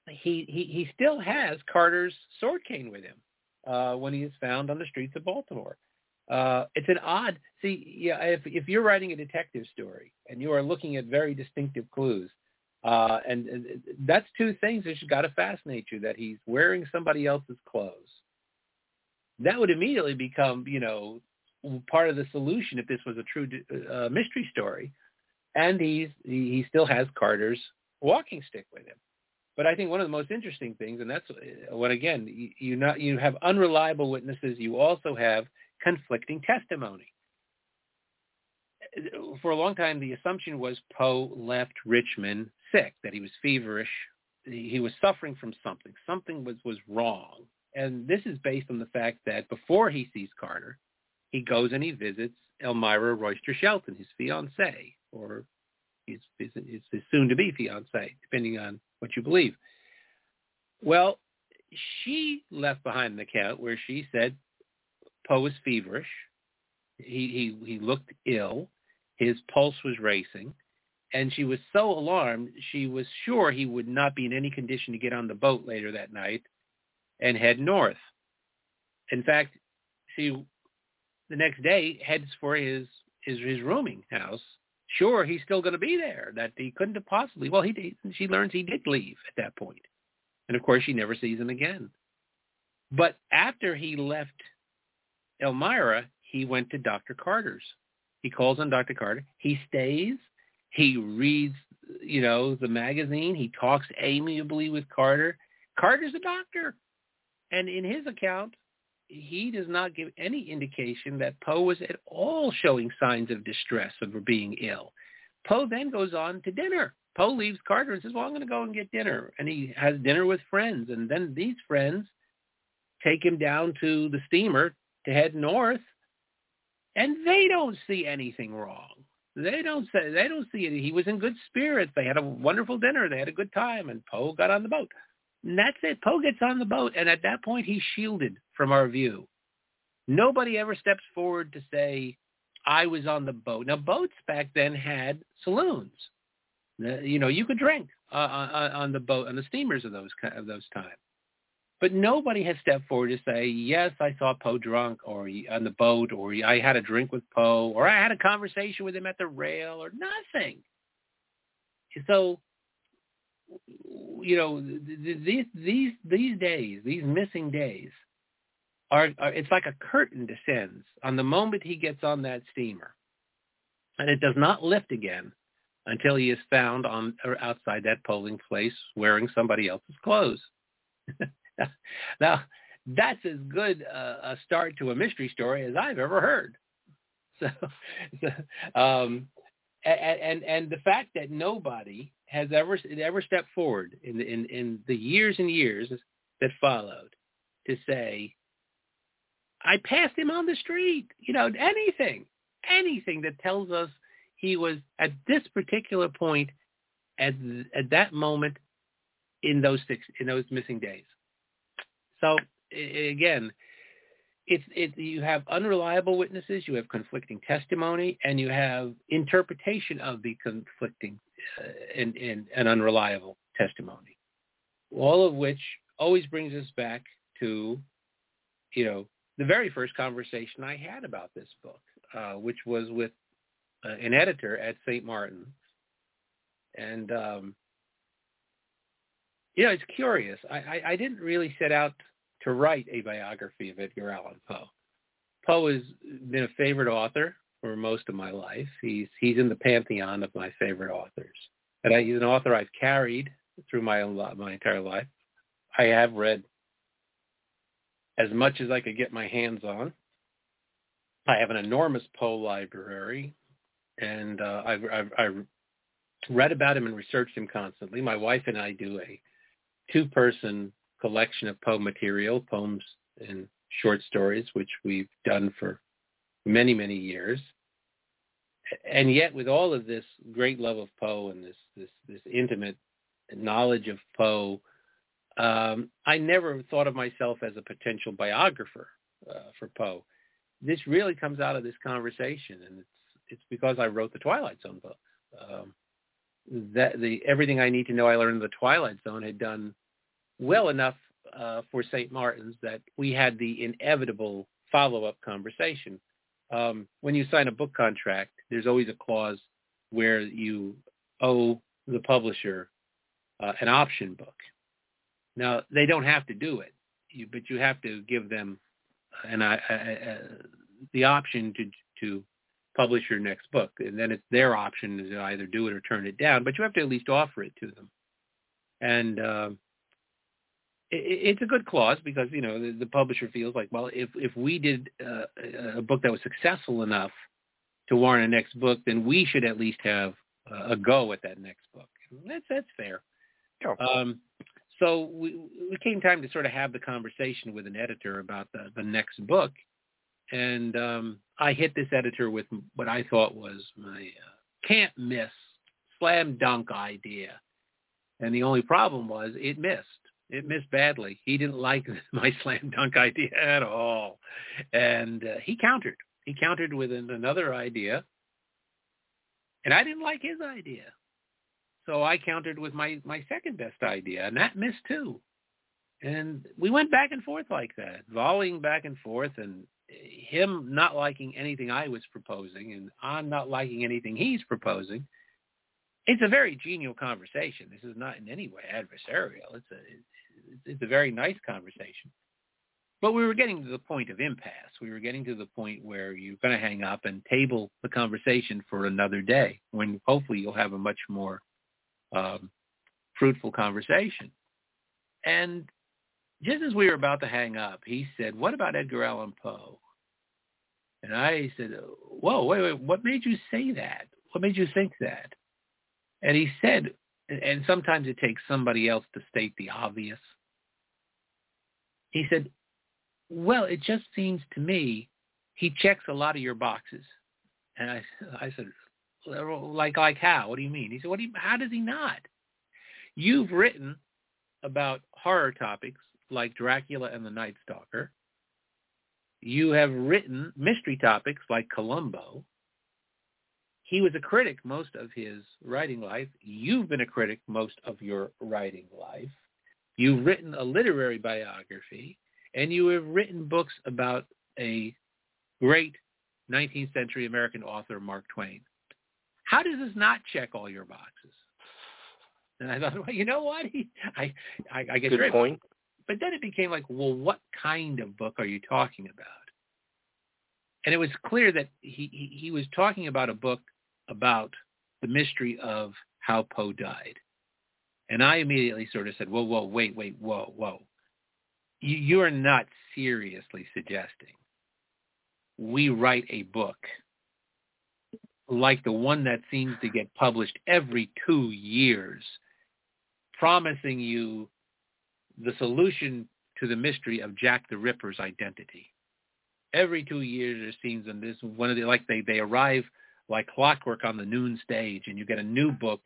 he, he, he still has Carter's sword cane with him uh, when he is found on the streets of Baltimore. Uh, it's an odd, see, yeah, if, if you're writing a detective story and you are looking at very distinctive clues, uh, and, and that's two things that's got to fascinate you, that he's wearing somebody else's clothes. That would immediately become, you know, part of the solution if this was a true uh, mystery story. And he's, he still has Carter's walking stick with him. But I think one of the most interesting things, and that's when, again, you, you not you have unreliable witnesses. You also have conflicting testimony. For a long time, the assumption was Poe left Richmond sick, that he was feverish. He was suffering from something. Something was, was wrong. And this is based on the fact that before he sees Carter, he goes and he visits Elmira Royster Shelton, his fiancée, or his, his, his soon-to-be fiancée, depending on what you believe. Well, she left behind an account where she said Poe was feverish. He, he, he looked ill. His pulse was racing. And she was so alarmed, she was sure he would not be in any condition to get on the boat later that night and head north. In fact, she the next day heads for his his, his rooming house. Sure, he's still going to be there. That he couldn't have possibly. Well, he she learns he did leave at that point, and of course she never sees him again. But after he left Elmira, he went to Doctor Carter's. He calls on Doctor Carter. He stays. He reads, you know, the magazine. He talks amiably with Carter. Carter's a doctor. And in his account, he does not give any indication that Poe was at all showing signs of distress or being ill. Poe then goes on to dinner. Poe leaves Carter and says, well, I'm going to go and get dinner. And he has dinner with friends. And then these friends take him down to the steamer to head north. And they don't see anything wrong. They don't say, they don't see it. He was in good spirits. They had a wonderful dinner. They had a good time. And Poe got on the boat. And that's it. Poe gets on the boat, and at that point, he's shielded from our view. Nobody ever steps forward to say, I was on the boat. Now, boats back then had saloons. You know, you could drink uh, on the boat, on the steamers of those of those times. But nobody has stepped forward to say, yes, I saw Poe drunk or on the boat, or I had a drink with Poe, or I had a conversation with him at the rail, or nothing. So, you know, these these these days, these missing days, are, are it's like a curtain descends on the moment he gets on that steamer, and it does not lift again until he is found on or outside that polling place wearing somebody else's clothes. Now, that's as good a, a start to a mystery story as I've ever heard. So, um, and, and and the fact that nobody has ever ever stepped forward in the, in, in the years and years that followed to say, I passed him on the street, you know, anything, anything that tells us he was at this particular point at at that moment in those six in those missing days. So again, it's it you have unreliable witnesses, you have conflicting testimony, and you have interpretation of the conflicting Uh, and, and, and unreliable testimony, all of which always brings us back to, you know, the very first conversation I had about this book, uh, which was with uh, an editor at Saint Martin's. And, um, you know, it's curious. I, I, I didn't really set out to write a biography of Edgar Allan Poe. Poe has been a favorite author for most of my life. He's he's in the pantheon of my favorite authors. And I, he's an author I've carried through my my entire life. I have read as much as I could get my hands on. I have an enormous Poe library, and uh, I've, I've, I've read about him and researched him constantly. My wife and I do a two-person collection of Poe material, poems and short stories, which we've done for many, many years. And yet with all of this great love of Poe and this this, this intimate knowledge of Poe, um, I never thought of myself as a potential biographer uh, for Poe. this really comes out of this conversation, and it's it's because I wrote the Twilight Zone book. Um, that the everything I need to know I learned in the Twilight Zone had done well enough uh, for Saint Martin's that we had the inevitable follow-up conversation. Um, when you sign a book contract, there's always a clause where you owe the publisher uh, an option book. Now, they don't have to do it, you, but you have to give them an, uh, uh, the option to to publish your next book. And then it's their option to either do it or turn it down, but you have to at least offer it to them. And uh, it, it's a good clause because, you know, the, the publisher feels like, well, if, if we did uh, a book that was successful enough to warrant a next book, then we should at least have a go at that next book. That's, that's fair. Sure. Um, so we, we came time to sort of have the conversation with an editor about the, the next book. And um, I hit this editor with what I thought was my uh, can't miss, slam dunk idea. And the only problem was it missed. It missed badly. He didn't like my slam dunk idea at all. And uh, he countered. He countered with an, another idea. And I didn't like his idea. So I countered with my, my second best idea, and that missed too. And we went back and forth like that, volleying back and forth, and him not liking anything I was proposing, and I'm not liking anything he's proposing. It's a very genial conversation. This is not in any way adversarial. It's a, it's a very nice conversation. But we were getting to the point of impasse. We were getting to the point where you're going to hang up and table the conversation for another day when hopefully you'll have a much more um, fruitful conversation. And just as we were about to hang up, he said, "What about Edgar Allan Poe?" And I said, "Whoa, wait, wait, what made you say that? What made you think that?" And he said, and sometimes it takes somebody else to state the obvious. He said, "Well, it just seems to me he checks a lot of your boxes." And I, I said, like, like how? What do you mean? He said, "What do you, how does he not? You've written about horror topics like Dracula and the Night Stalker. You have written mystery topics like Columbo. He was a critic most of his writing life. You've been a critic most of your writing life. You've written a literary biography. And you have written books about a great nineteenth century American author, Mark Twain. How does this not check all your boxes?" And I thought, well, you know what? I, I, I get your point. But then it became like, well, what kind of book are you talking about? And it was clear that he, he, he was talking about a book about the mystery of how Poe died. And I immediately sort of said, whoa, whoa, wait, wait, whoa, whoa. You are not seriously suggesting we write a book like the one that seems to get published every two years, promising you the solution to the mystery of Jack the Ripper's identity. Every two years there seems in this one of the like they, they arrive like clockwork on the noon stage, and you get a new book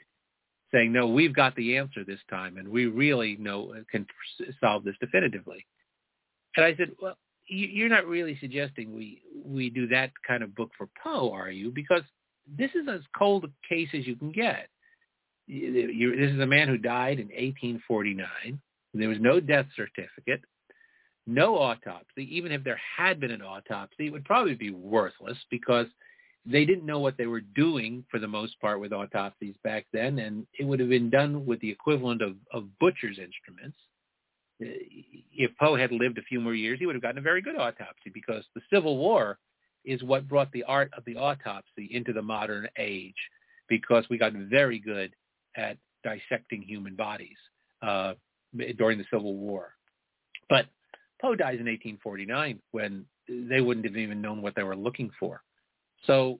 saying, no, we've got the answer this time, and we really know can solve this definitively. And I said, well, you're not really suggesting we, we do that kind of book for Poe, are you? Because this is as cold a case as you can get. You, this is a man who died in eighteen forty-nine. There was no death certificate, no autopsy. Even if there had been an autopsy, it would probably be worthless because they didn't know what they were doing for the most part with autopsies back then, and it would have been done with the equivalent of, of butcher's instruments. If Poe had lived a few more years, he would have gotten a very good autopsy because the Civil War is what brought the art of the autopsy into the modern age because we got very good at dissecting human bodies uh, during the Civil War. But Poe dies in eighteen forty-nine when they wouldn't have even known what they were looking for. So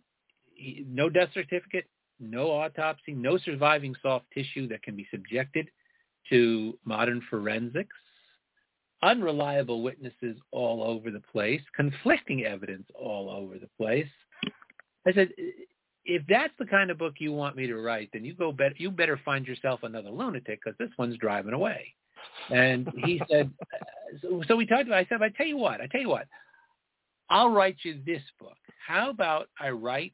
no death certificate, no autopsy, no surviving soft tissue that can be subjected to modern forensics, unreliable witnesses all over the place, conflicting evidence all over the place. I said, if that's the kind of book you want me to write, then you go better, you better find yourself another lunatic because this one's driving away. And he said, so, so we talked about it. I said, I tell you what, I tell you what. I'll write you this book. How about I write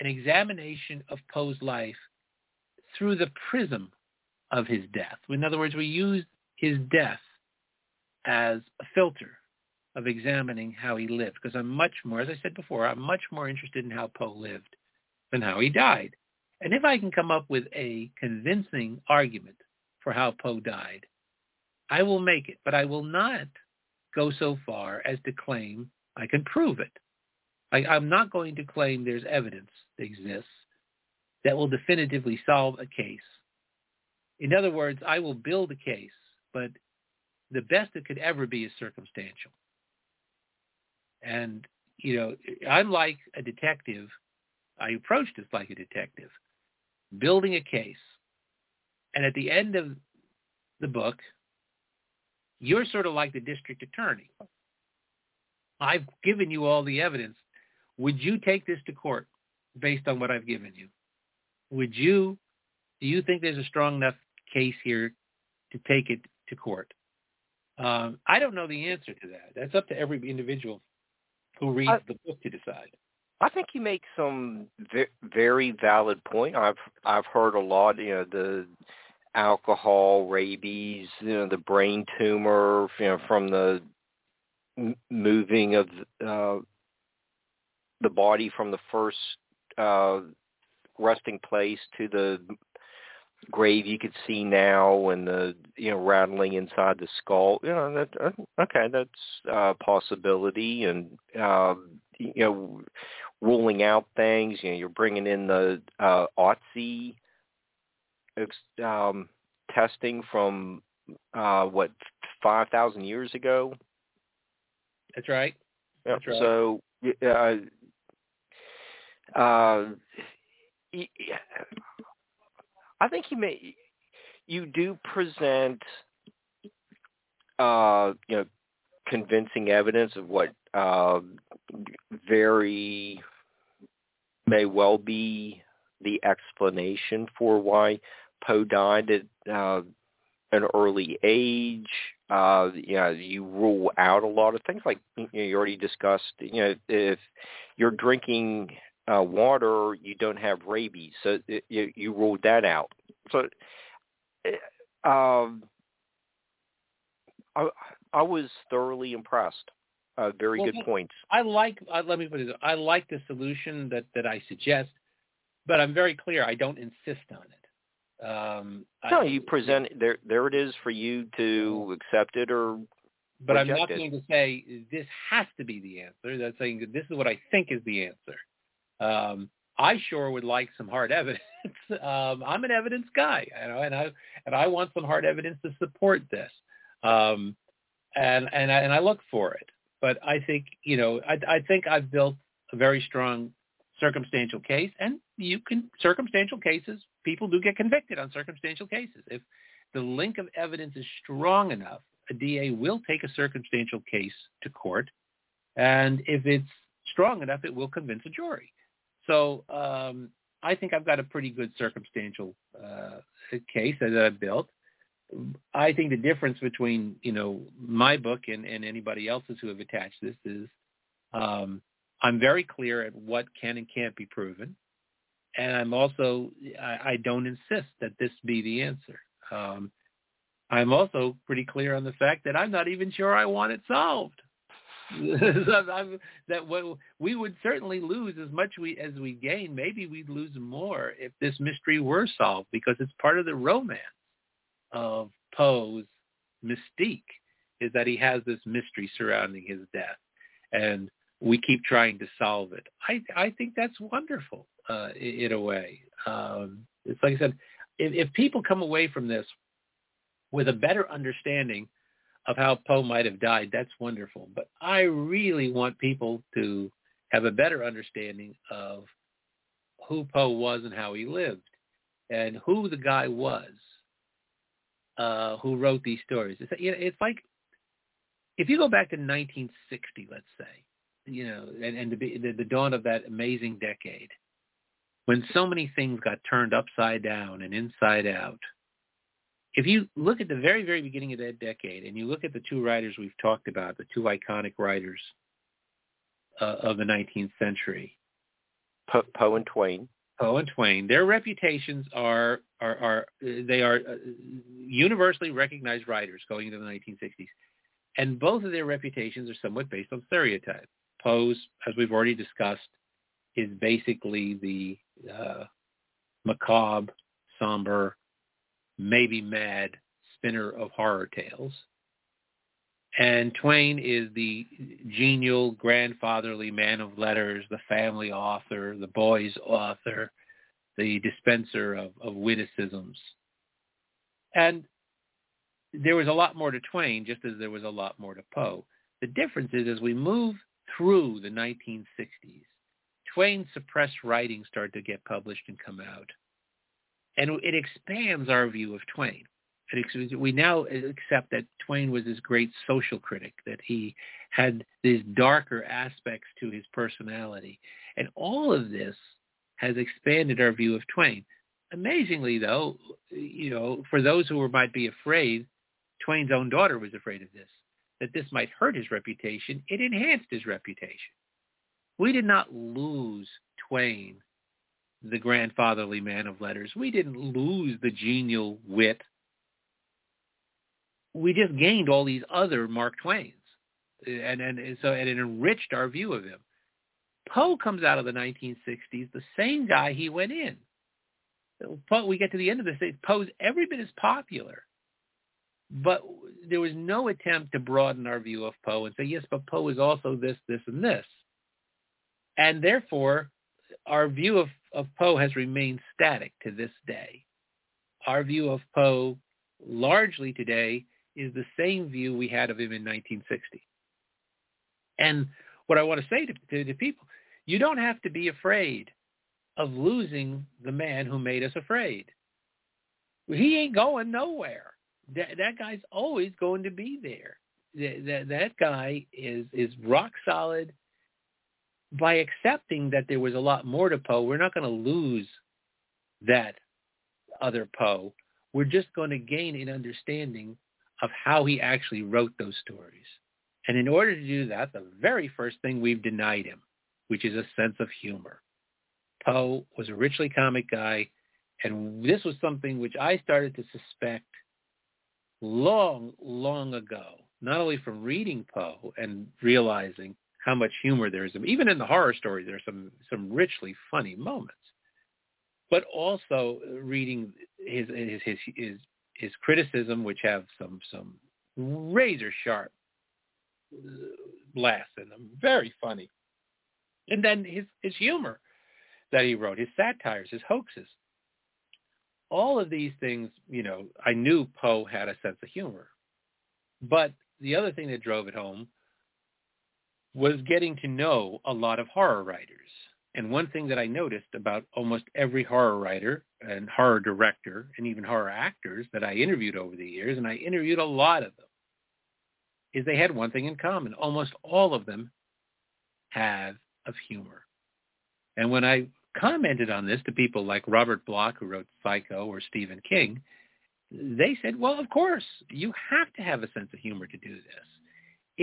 an examination of Poe's life through the prism of his death? In other words, we use his death as a filter of examining how he lived, because I'm much more, as I said before, I'm much more interested in how Poe lived than how he died. And if I can come up with a convincing argument for how Poe died, I will make it, but I will not go so far as to claim I can prove it. I, I'm not going to claim there's evidence that exists that will definitively solve a case. In other words, I will build a case, but the best it could ever be is circumstantial. And, you know, I'm like a detective. I approach this like a detective, building a case. And at the end of the book, you're sort of like the district attorney. I've given you all the evidence. Would you take this to court based on what I've given you? Would you, do you think there's a strong enough case here to take it to court? Um, I don't know the answer to that. That's up to every individual who reads I, the book to decide. I think you make some ve- very valid point. I've I've heard a lot, you know, the alcohol, rabies, you know, the brain tumor, you know, from the moving of uh, the body from the first uh, resting place to the grave you could see now, and the, you know, rattling inside the skull. You know, that, okay, that's a possibility, and uh, you know, ruling out things. You know, you're bringing in the uh, O T C um, testing from uh, what five thousand years ago. That's right. That's right. So, uh, uh, I think you may, you do present, uh, you know, convincing evidence of what uh, very may well be the explanation for why Poe died at uh, an early age. Uh, you know, you rule out a lot of things, like, you know, you already discussed. You know, if you're drinking uh, water, you don't have rabies, so it, you, you ruled that out. So, um, I, I was thoroughly impressed. Uh, very well, good points. I like. Uh, let me put it. I like the solution that, that I suggest, but I'm very clear. I don't insist on it. Um, no, I, you present it, there. There it is for you to accept it or. But I'm not it. going to say this has to be the answer. That's saying that this is what I think is the answer. Um, I sure would like some hard evidence. um, I'm an evidence guy, you know, and I and I want some hard evidence to support this. Um, and and I, and I look for it. But I think, you know, I, I think I've built a very strong circumstantial case, and you can circumstantial cases. People do get convicted on circumstantial cases. If the link of evidence is strong enough, a D A will take a circumstantial case to court, and if it's strong enough, it will convince a jury. So um, I think I've got a pretty good circumstantial uh, case that I've built. I think the difference between, you know, my book and, and anybody else's who have attached this is um, I'm very clear at what can and can't be proven. And I'm also, I, I don't insist that this be the answer. Um, I'm also pretty clear on the fact that I'm not even sure I want it solved. so I'm, that what, we would certainly lose as much we, as we gain. Maybe we'd lose more if this mystery were solved, because it's part of the romance of Poe's mystique, is that he has this mystery surrounding his death, and we keep trying to solve it. I, I think that's wonderful. Uh, in a way, um, it's like I said, if, if people come away from this with a better understanding of how Poe might have died, that's wonderful. But I really want people to have a better understanding of who Poe was and how he lived, and who the guy was uh, who wrote these stories. It's, you know, it's like if you go back to nineteen sixty, let's say, you know, and, and the, the, the dawn of that amazing decade, when so many things got turned upside down and inside out. If you look at the very, very beginning of that decade, and you look at the two writers we've talked about, the two iconic writers uh, of the nineteenth century. Poe po and Twain. Poe and Twain. Their reputations are are are they are universally recognized writers going into the nineteen sixties, and both of their reputations are somewhat based on stereotype. Poe's, as we've already discussed, is basically the uh, macabre, somber, maybe mad spinner of horror tales. And Twain is the genial, grandfatherly man of letters, the family author, the boy's author, the dispenser of, of witticisms. And there was a lot more to Twain, just as there was a lot more to Poe. The difference is, as we move through the nineteen sixties, Twain's suppressed writings start to get published and come out. And it expands our view of Twain. We now accept that Twain was this great social critic, that he had these darker aspects to his personality. And all of this has expanded our view of Twain. Amazingly, though, you know, for those who might be afraid, Twain's own daughter was afraid of this, that this might hurt his reputation. It enhanced his reputation. We did not lose Twain, the grandfatherly man of letters. We didn't lose the genial wit. We just gained all these other Mark Twains, and, and, and so and it enriched our view of him. Poe comes out of the nineteen sixties, the same guy he went in. Poe, we get to the end of this, Poe's every bit as popular, but there was no attempt to broaden our view of Poe and say, yes, but Poe is also this, this, and this. And therefore, our view of, of Poe has remained static to this day. Our view of Poe largely today is the same view we had of him in nineteen sixty. And what I want to say to, to, to people, you don't have to be afraid of losing the man who made us afraid. He ain't going nowhere. That, that guy's always going to be there. That, that, that guy is, is rock solid. By accepting that there was a lot more to Poe, we're not going to lose that other Poe. We're just going to gain an understanding of how he actually wrote those stories. And in order to do that, the very first thing we've denied him, which is a sense of humor. Poe was a richly comic guy, and this was something which I started to suspect long, long ago, not only from reading Poe and realizing how much humor there is. Even in the horror stories, there are some, some richly funny moments. But also reading his his his his, his criticism, which have some, some razor sharp blasts in them, very funny, and then his, his humor that he wrote, his satires, his hoaxes, all of these things. You know, I knew Poe had a sense of humor, but the other thing that drove it home was getting to know a lot of horror writers. And one thing that I noticed about almost every horror writer and horror director and even horror actors that I interviewed over the years, and I interviewed a lot of them, is they had one thing in common. Almost all of them have of humor. And when I commented on this to people like Robert Bloch, who wrote Psycho, or Stephen King, they said, well, of course, you have to have a sense of humor to do this.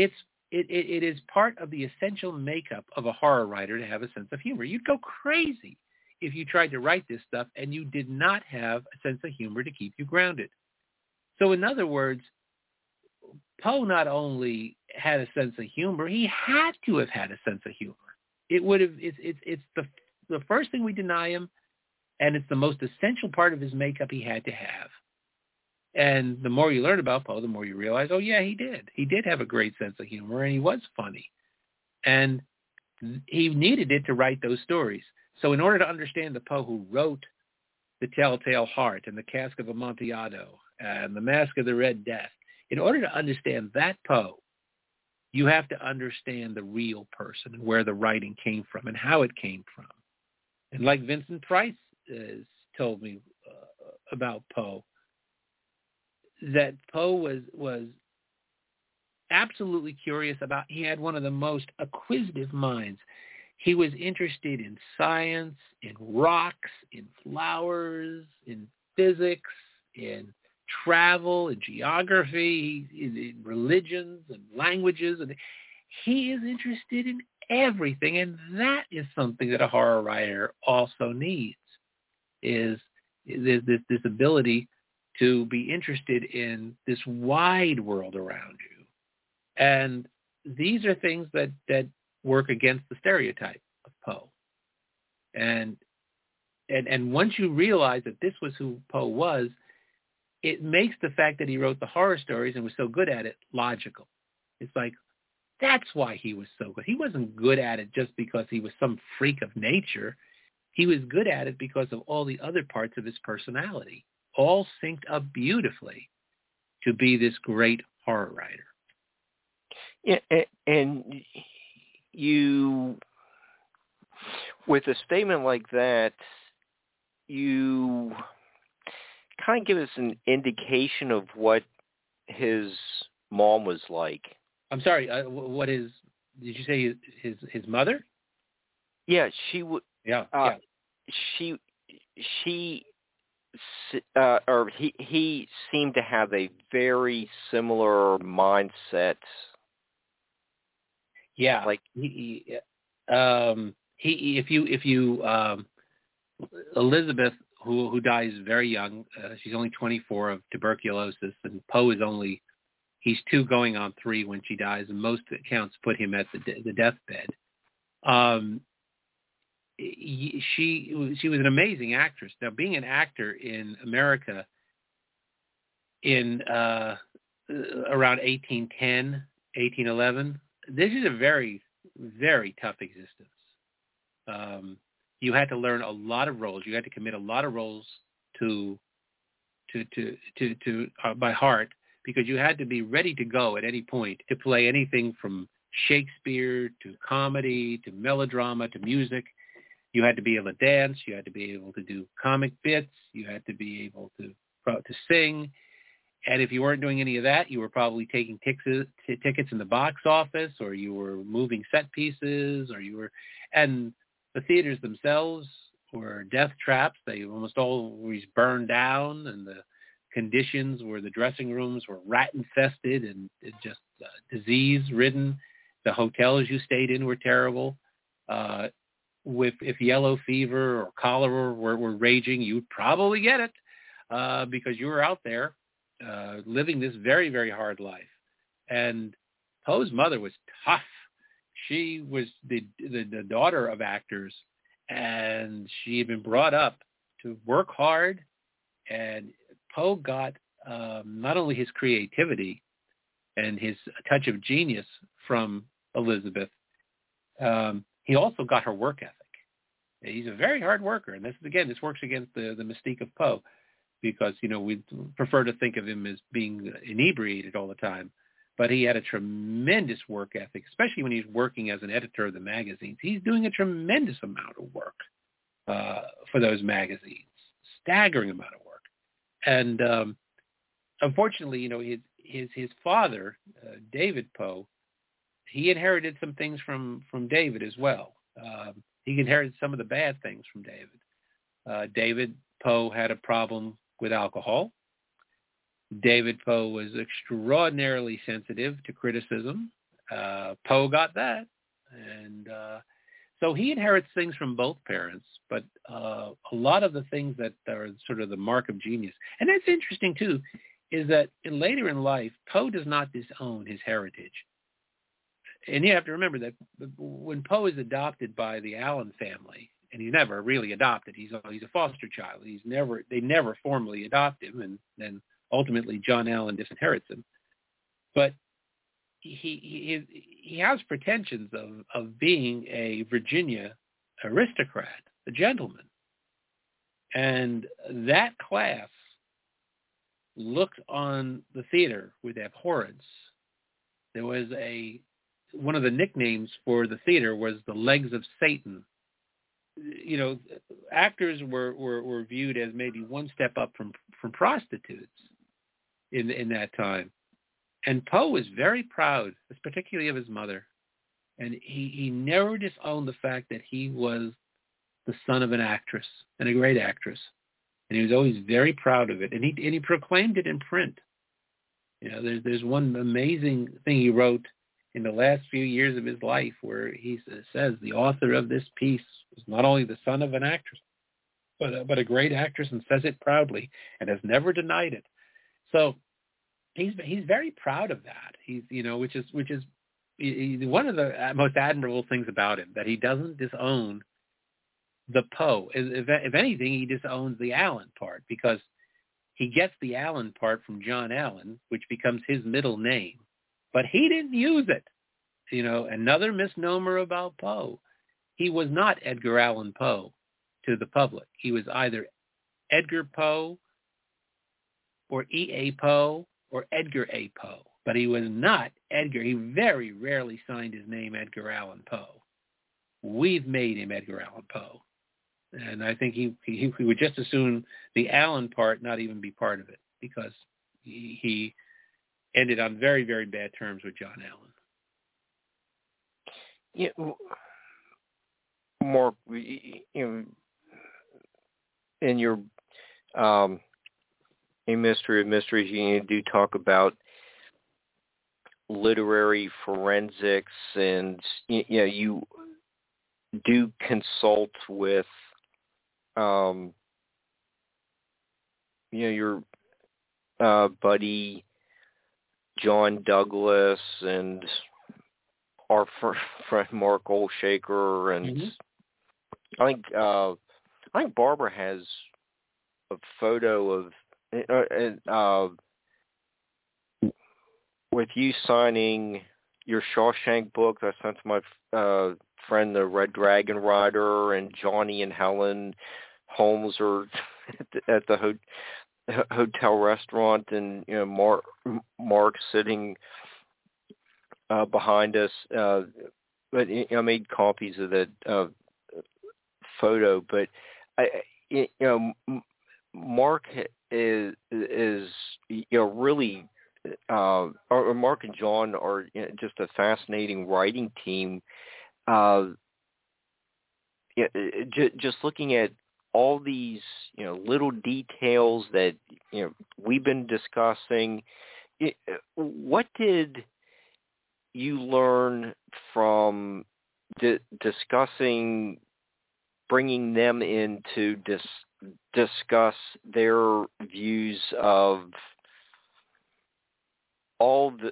It's It, it, it is part of the essential makeup of a horror writer to have a sense of humor. You'd go crazy if you tried to write this stuff and you did not have a sense of humor to keep you grounded. So in other words, Poe not only had a sense of humor, he had to have had a sense of humor. It would have. It's it's it's the the first thing we deny him, and it's the most essential part of his makeup he had to have. And the more you learn about Poe, the more you realize, oh, yeah, he did. He did have a great sense of humor, and he was funny. And he needed it to write those stories. So in order to understand the Poe who wrote The Tell-Tale Heart and The Cask of Amontillado and The Mask of the Red Death, in order to understand that Poe, you have to understand the real person and where the writing came from and how it came from. And like Vincent Price uh, told me uh, about Poe, that Poe was was absolutely curious about. He had one of the most acquisitive minds. He was interested in science, in rocks, in flowers, in physics, in travel, in geography, in, in religions and languages. And he is interested in everything. And that is something that a horror writer also needs, is this, this, this ability to be interested in this wide world around you. And these are things that, that work against the stereotype of Poe. And, and and once you realize that this was who Poe was, it makes the fact that he wrote the horror stories and was so good at it logical. It's like, that's why he was so good. He wasn't good at it just because he was some freak of nature. He was good at it because of all the other parts of his personality, all synced up beautifully to be this great horror writer. Yeah, and you, with a statement like that, you kind of give us an indication of what his mom was like. I'm sorry, uh, what is, did you say his his mother? Yeah, she would. Yeah, uh, yeah. She, she, uh, or he, he seemed to have a very similar mindset. Yeah, like he, he um, he, if you, if you, um, Elizabeth, who who dies very young, uh, she's only twenty-four of tuberculosis, and Poe is only, he's two going on three when she dies, and most accounts put him at the the deathbed. Um, he, she she was an amazing actress. Now, being an actor in America in uh, around eighteen ten, eighteen eleven. This is a very, very tough existence. Um, you had to learn a lot of roles. You had to commit a lot of roles to, to, to, to, to uh, by heart, because you had to be ready to go at any point to play anything from Shakespeare to comedy to melodrama to music. You had to be able to dance. You had to be able to do comic bits. You had to be able to to sing. And if you weren't doing any of that, you were probably taking tix- t- tickets in the box office, or you were moving set pieces, or you were, and the theaters themselves were death traps. They almost always burned down, and the conditions where the dressing rooms were rat infested and just uh, disease ridden. The hotels you stayed in were terrible. Uh, with, if yellow fever or cholera were, were raging, you'd probably get it uh, because you were out there. Uh, living this very, very hard life. And Poe's mother was tough. She was the, the the daughter of actors, and she had been brought up to work hard. And Poe got um, not only his creativity and his touch of genius from Elizabeth, um, he also got her work ethic. He's a very hard worker, and this is, again, this works against the, the mystique of Poe, because, you know, we prefer to think of him as being inebriated all the time. But he had a tremendous work ethic, especially when he's working as an editor of the magazines. He's doing a tremendous amount of work uh, for those magazines, staggering amount of work. And um, unfortunately, you know, his his, his father, uh, David Poe, he inherited some things from, from David as well. Um, he inherited some of the bad things from David. Uh, David Poe had a problem with alcohol. David Poe was extraordinarily sensitive to criticism. Uh, Poe got that. And uh, so he inherits things from both parents, but uh, a lot of the things that are sort of the mark of genius. And that's interesting, too, is that in later in life, Poe does not disown his heritage. And you have to remember that when Poe is adopted by the Allan family, and he's never really adopted. He's a, he's a foster child. He's never they never formally adopt him, and then ultimately John Allan disinherits him. But he he he has pretensions of, of being a Virginia aristocrat, a gentleman, and that class looked on the theater with abhorrence. There was a one of the nicknames for the theater was the legs of Satan. You know, actors were, were, were viewed as maybe one step up from, from prostitutes in in that time. And Poe was very proud, particularly of his mother. And he, he never disowned the fact that he was the son of an actress, and a great actress. And he was always very proud of it. And he and he proclaimed it in print. You know, there's, there's one amazing thing he wrote in the last few years of his life, where he says the author of this piece was not only the son of an actress, but a, but a great actress, and says it proudly and has never denied it. So he's he's very proud of that. He's you know which is which is one of the most admirable things about him, that he doesn't disown the Poe. If, if anything, he disowns the Allen part, because he gets the Allen part from John Allen, which becomes his middle name. But he didn't use it. You know, another misnomer about Poe. He was not Edgar Allan Poe to the public. He was either Edgar Poe or E A Poe or Edgar A. Poe. But he was not Edgar. He very rarely signed his name Edgar Allan Poe. We've made him Edgar Allan Poe. And I think he, he, he would just as soon the Allen part not even be part of it, because he, he ended on very, very bad terms with John Allen. Yeah, Mark, in, in your um, A Mystery of Mysteries, you do talk about literary forensics, and you know, you do consult with um, you know, your uh, buddy John Douglas and our friend Mark Olshaker, and mm-hmm. I think uh, I think Barbara has a photo of uh, uh, with you signing your Shawshank book that I sent to my uh, friend, the Red Dragon Rider, and Johnny and Helen Holmes are at the, at the hotel. hotel restaurant, and you know Mark, Mark sitting uh, behind us. Uh, but you know, I made copies of that uh, photo. But I, you know, Mark is is you know really, uh, or Mark and John are you know, just a fascinating writing team. Uh, yeah, just looking at all these, you know, little details that, you know, we've been discussing. It, what did you learn from di- discussing, bringing them in to dis- discuss their views of all the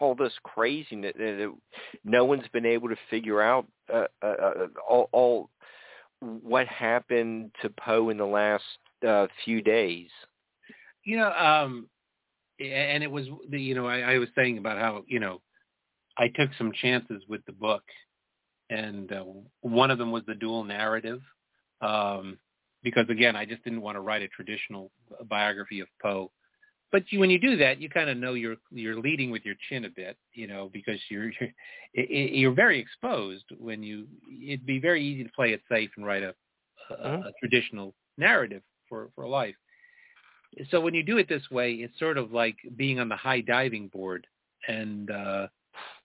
all this craziness that no one's been able to figure out? Uh, uh, all. all What happened to Poe in the last uh, few days? You know, um, and it was, you know, I, I was saying about how, you know, I took some chances with the book, and uh, one of them was the dual narrative, um, because, again, I just didn't want to write a traditional biography of Poe. But you, when you do that, you kind of know you're you're leading with your chin a bit, you know, because you're you're, you're very exposed when you. It'd be very easy to play it safe and write a, a, a traditional narrative for, for life. So when you do it this way, it's sort of like being on the high diving board and uh,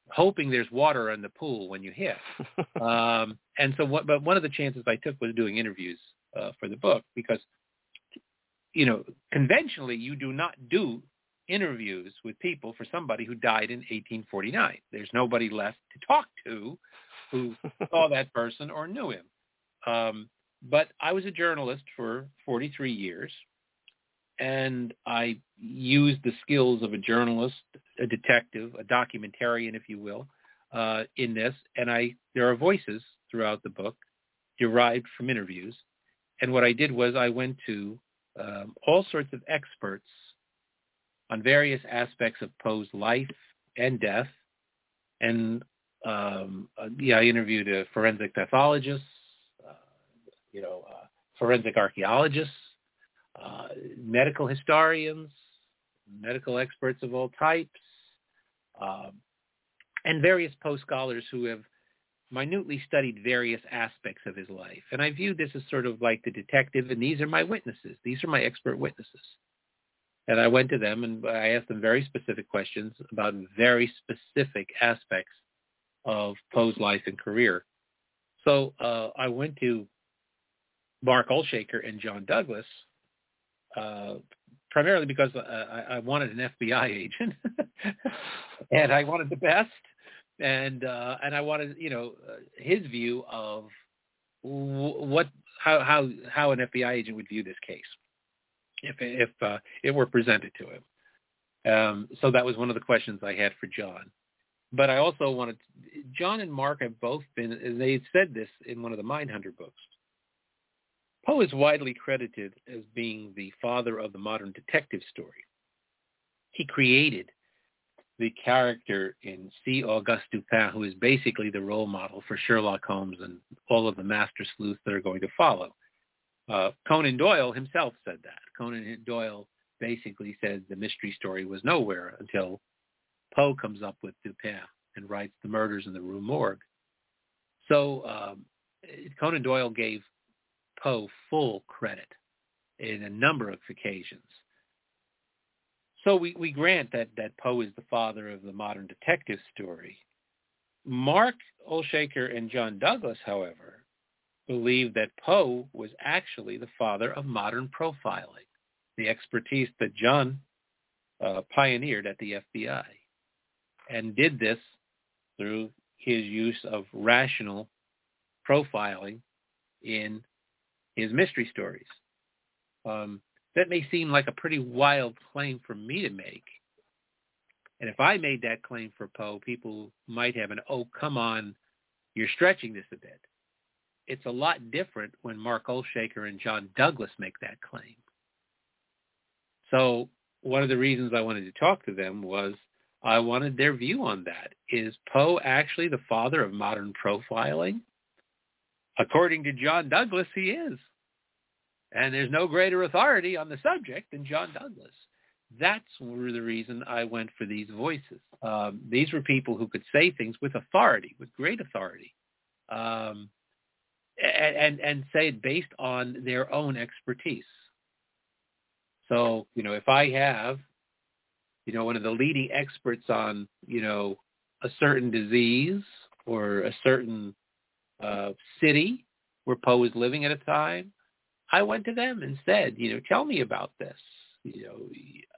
hoping there's water in the pool when you hit. um, and so, what, but one of the chances I took was doing interviews uh, for the book, because, you know, conventionally, you do not do interviews with people for somebody who died in eighteen forty-nine. There's nobody left to talk to who saw that person or knew him. Um, but I was a journalist for forty-three years, and I used the skills of a journalist, a detective, a documentarian, if you will, uh, in this. And I there are voices throughout the book derived from interviews. And what I did was I went to Um, all sorts of experts on various aspects of Poe's life and death, and um, uh, yeah, I interviewed a forensic pathologist, uh, you know, uh, forensic archaeologists, uh, medical historians, medical experts of all types, um, and various Poe scholars who have minutely studied various aspects of his life. And I view this as sort of like the detective, and these are my witnesses. These are my expert witnesses. And I went to them, and I asked them very specific questions about very specific aspects of Poe's life and career. So uh, I went to Mark Olshaker and John Douglas, uh, primarily because I, I wanted an F B I agent, and I wanted the best. And uh, and I wanted, you know, his view of what how how how an F B I agent would view this case if if uh, it were presented to him. Um, so that was one of the questions I had for John. But I also wanted to, John and Mark have both been, and they said this in one of the Mindhunter books. Poe is widely credited as being the father of the modern detective story. He created the character in C. Auguste Dupin, who is basically the role model for Sherlock Holmes and all of the master sleuths that are going to follow. Uh, Conan Doyle himself said that. Conan Doyle basically said the mystery story was nowhere until Poe comes up with Dupin and writes The Murders in the Rue Morgue. So um, Conan Doyle gave Poe full credit in a number of occasions. So we, we grant that, that Poe is the father of the modern detective story. Mark Olshaker and John Douglas, however, believe that Poe was actually the father of modern profiling, the expertise that John uh, pioneered at the F B I, and did this through his use of rational profiling in his mystery stories. Um, That may seem like a pretty wild claim for me to make. And if I made that claim for Poe, people might have an, oh, come on, you're stretching this a bit. It's a lot different when Mark Olshaker and John Douglas make that claim. So one of the reasons I wanted to talk to them was I wanted their view on that. Is Poe actually the father of modern profiling? According to John Douglas, he is. And there's no greater authority on the subject than John Douglas. That's the reason I went for these voices. Um, these were people who could say things with authority, with great authority, um, and, and, and say it based on their own expertise. So, you know, if I have, you know, one of the leading experts on, you know, a certain disease or a certain uh, city where Poe was living at a time, I went to them and said, you know, tell me about this. You know,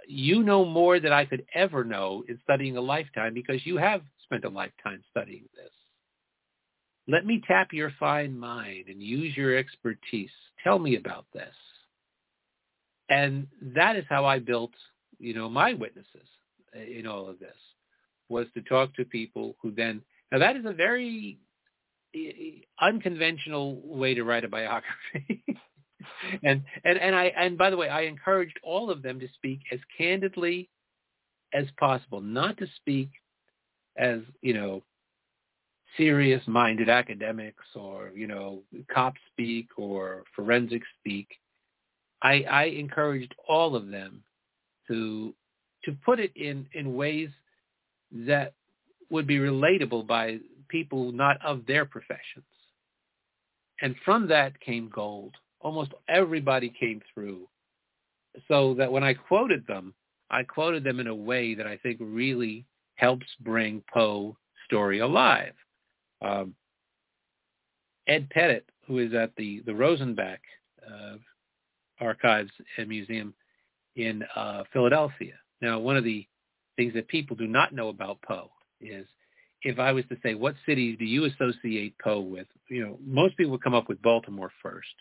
you know more than I could ever know in studying a lifetime because you have spent a lifetime studying this. Let me tap your fine mind and use your expertise. Tell me about this. And that is how I built, you know, my witnesses in all of this, was to talk to people who then, now that is a very unconventional way to write a biography. And, and and I and by the way, I encouraged all of them to speak as candidly as possible, not to speak as, you know, serious-minded academics or, you know, cop speak or forensic speak. I, I encouraged all of them to to put it in, in ways that would be relatable by people not of their professions. And from that came gold. Almost everybody came through, so that when I quoted them, I quoted them in a way that I think really helps bring Poe's story alive. Um, Ed Pettit, who is at the, the Rosenbach uh, Archives and Museum in uh, Philadelphia. Now, one of the things that people do not know about Poe is, if I was to say, what cities do you associate Poe with? You know, most people would come up with Baltimore first.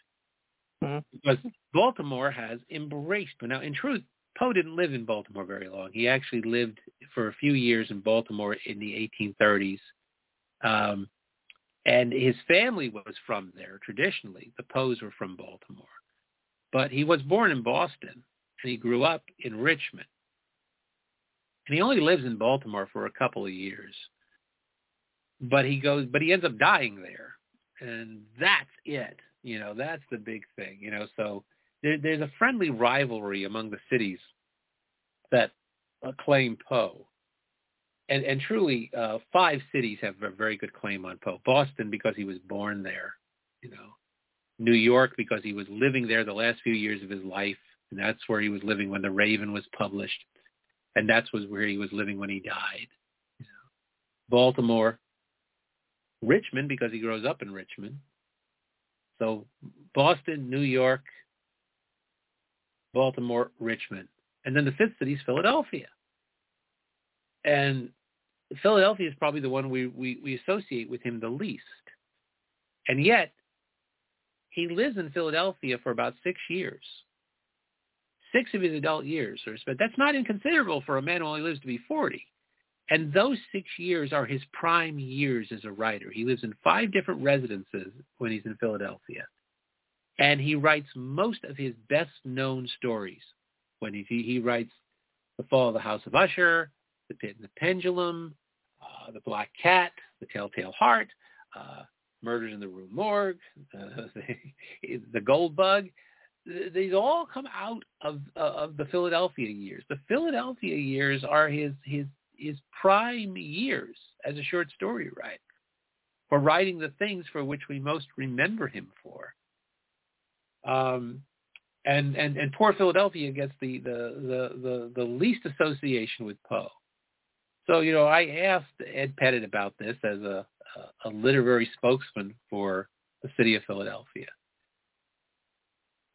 Because Baltimore has embraced, but now in truth, Poe didn't live in Baltimore very long. He actually lived for a few years in Baltimore in the eighteen thirties. Um, and his family was from there traditionally. The Poes were from Baltimore. But he was born in Boston, and he grew up in Richmond. And he only lives in Baltimore for a couple of years. But he goes, but he ends up dying there. And that's it. You know, that's the big thing, you know. So there, there's a friendly rivalry among the cities that claim Poe. And and truly, uh, five cities have a very good claim on Poe. Boston, because he was born there, you know. New York, because he was living there the last few years of his life, and that's where he was living when The Raven was published, and that's was where he was living when he died. You know. Baltimore. Richmond, because he grows up in Richmond. So Boston, New York, Baltimore, Richmond. And then the fifth city is Philadelphia. And Philadelphia is probably the one we, we, we associate with him the least. And yet, he lives in Philadelphia for about six years. Six of his adult years are spent. That's not inconsiderable for a man who only lives to be forty. And those six years are his prime years as a writer. He lives in five different residences when he's in Philadelphia. And he writes most of his best-known stories. When he, he writes The Fall of the House of Usher, The Pit and the Pendulum, uh, The Black Cat, The Tell-Tale Heart, uh, Murders in the Rue Morgue, uh, the, the Gold Bug. These all come out of uh, of the Philadelphia years. The Philadelphia years are his his his prime years as a short story writer, for writing the things for which we most remember him for. Um, and and and poor Philadelphia gets the the the the, the least association with Poe. So you know, I asked Ed Pettit about this as a a literary spokesman for the city of Philadelphia.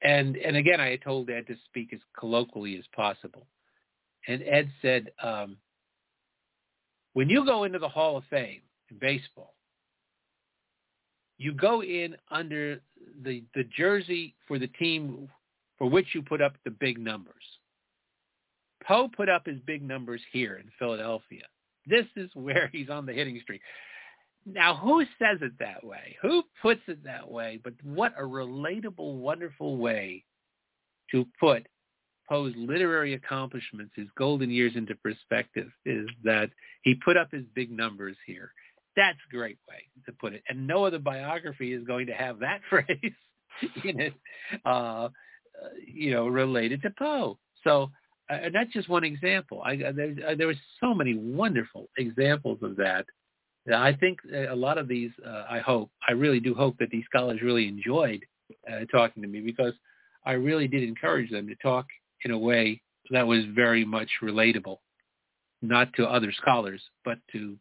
And and again, I told Ed to speak as colloquially as possible. And Ed said, um, when you go into the Hall of Fame in baseball, you go in under the the jersey for the team for which you put up the big numbers. Poe put up his big numbers here in Philadelphia. This is where he's on the hitting streak. Now, who says it that way? Who puts it that way? But what a relatable, wonderful way to put Poe's literary accomplishments, his golden years, into perspective, is that he put up his big numbers here. That's a great way to put it. And no other biography is going to have that phrase in it, uh, you know, related to Poe. So uh, that's just one example. I, there, uh, there were so many wonderful examples of that. I think a lot of these, uh, I hope, I really do hope that these scholars really enjoyed uh, talking to me, because I really did encourage them to talk in a way that was very much relatable, not to other scholars, but to,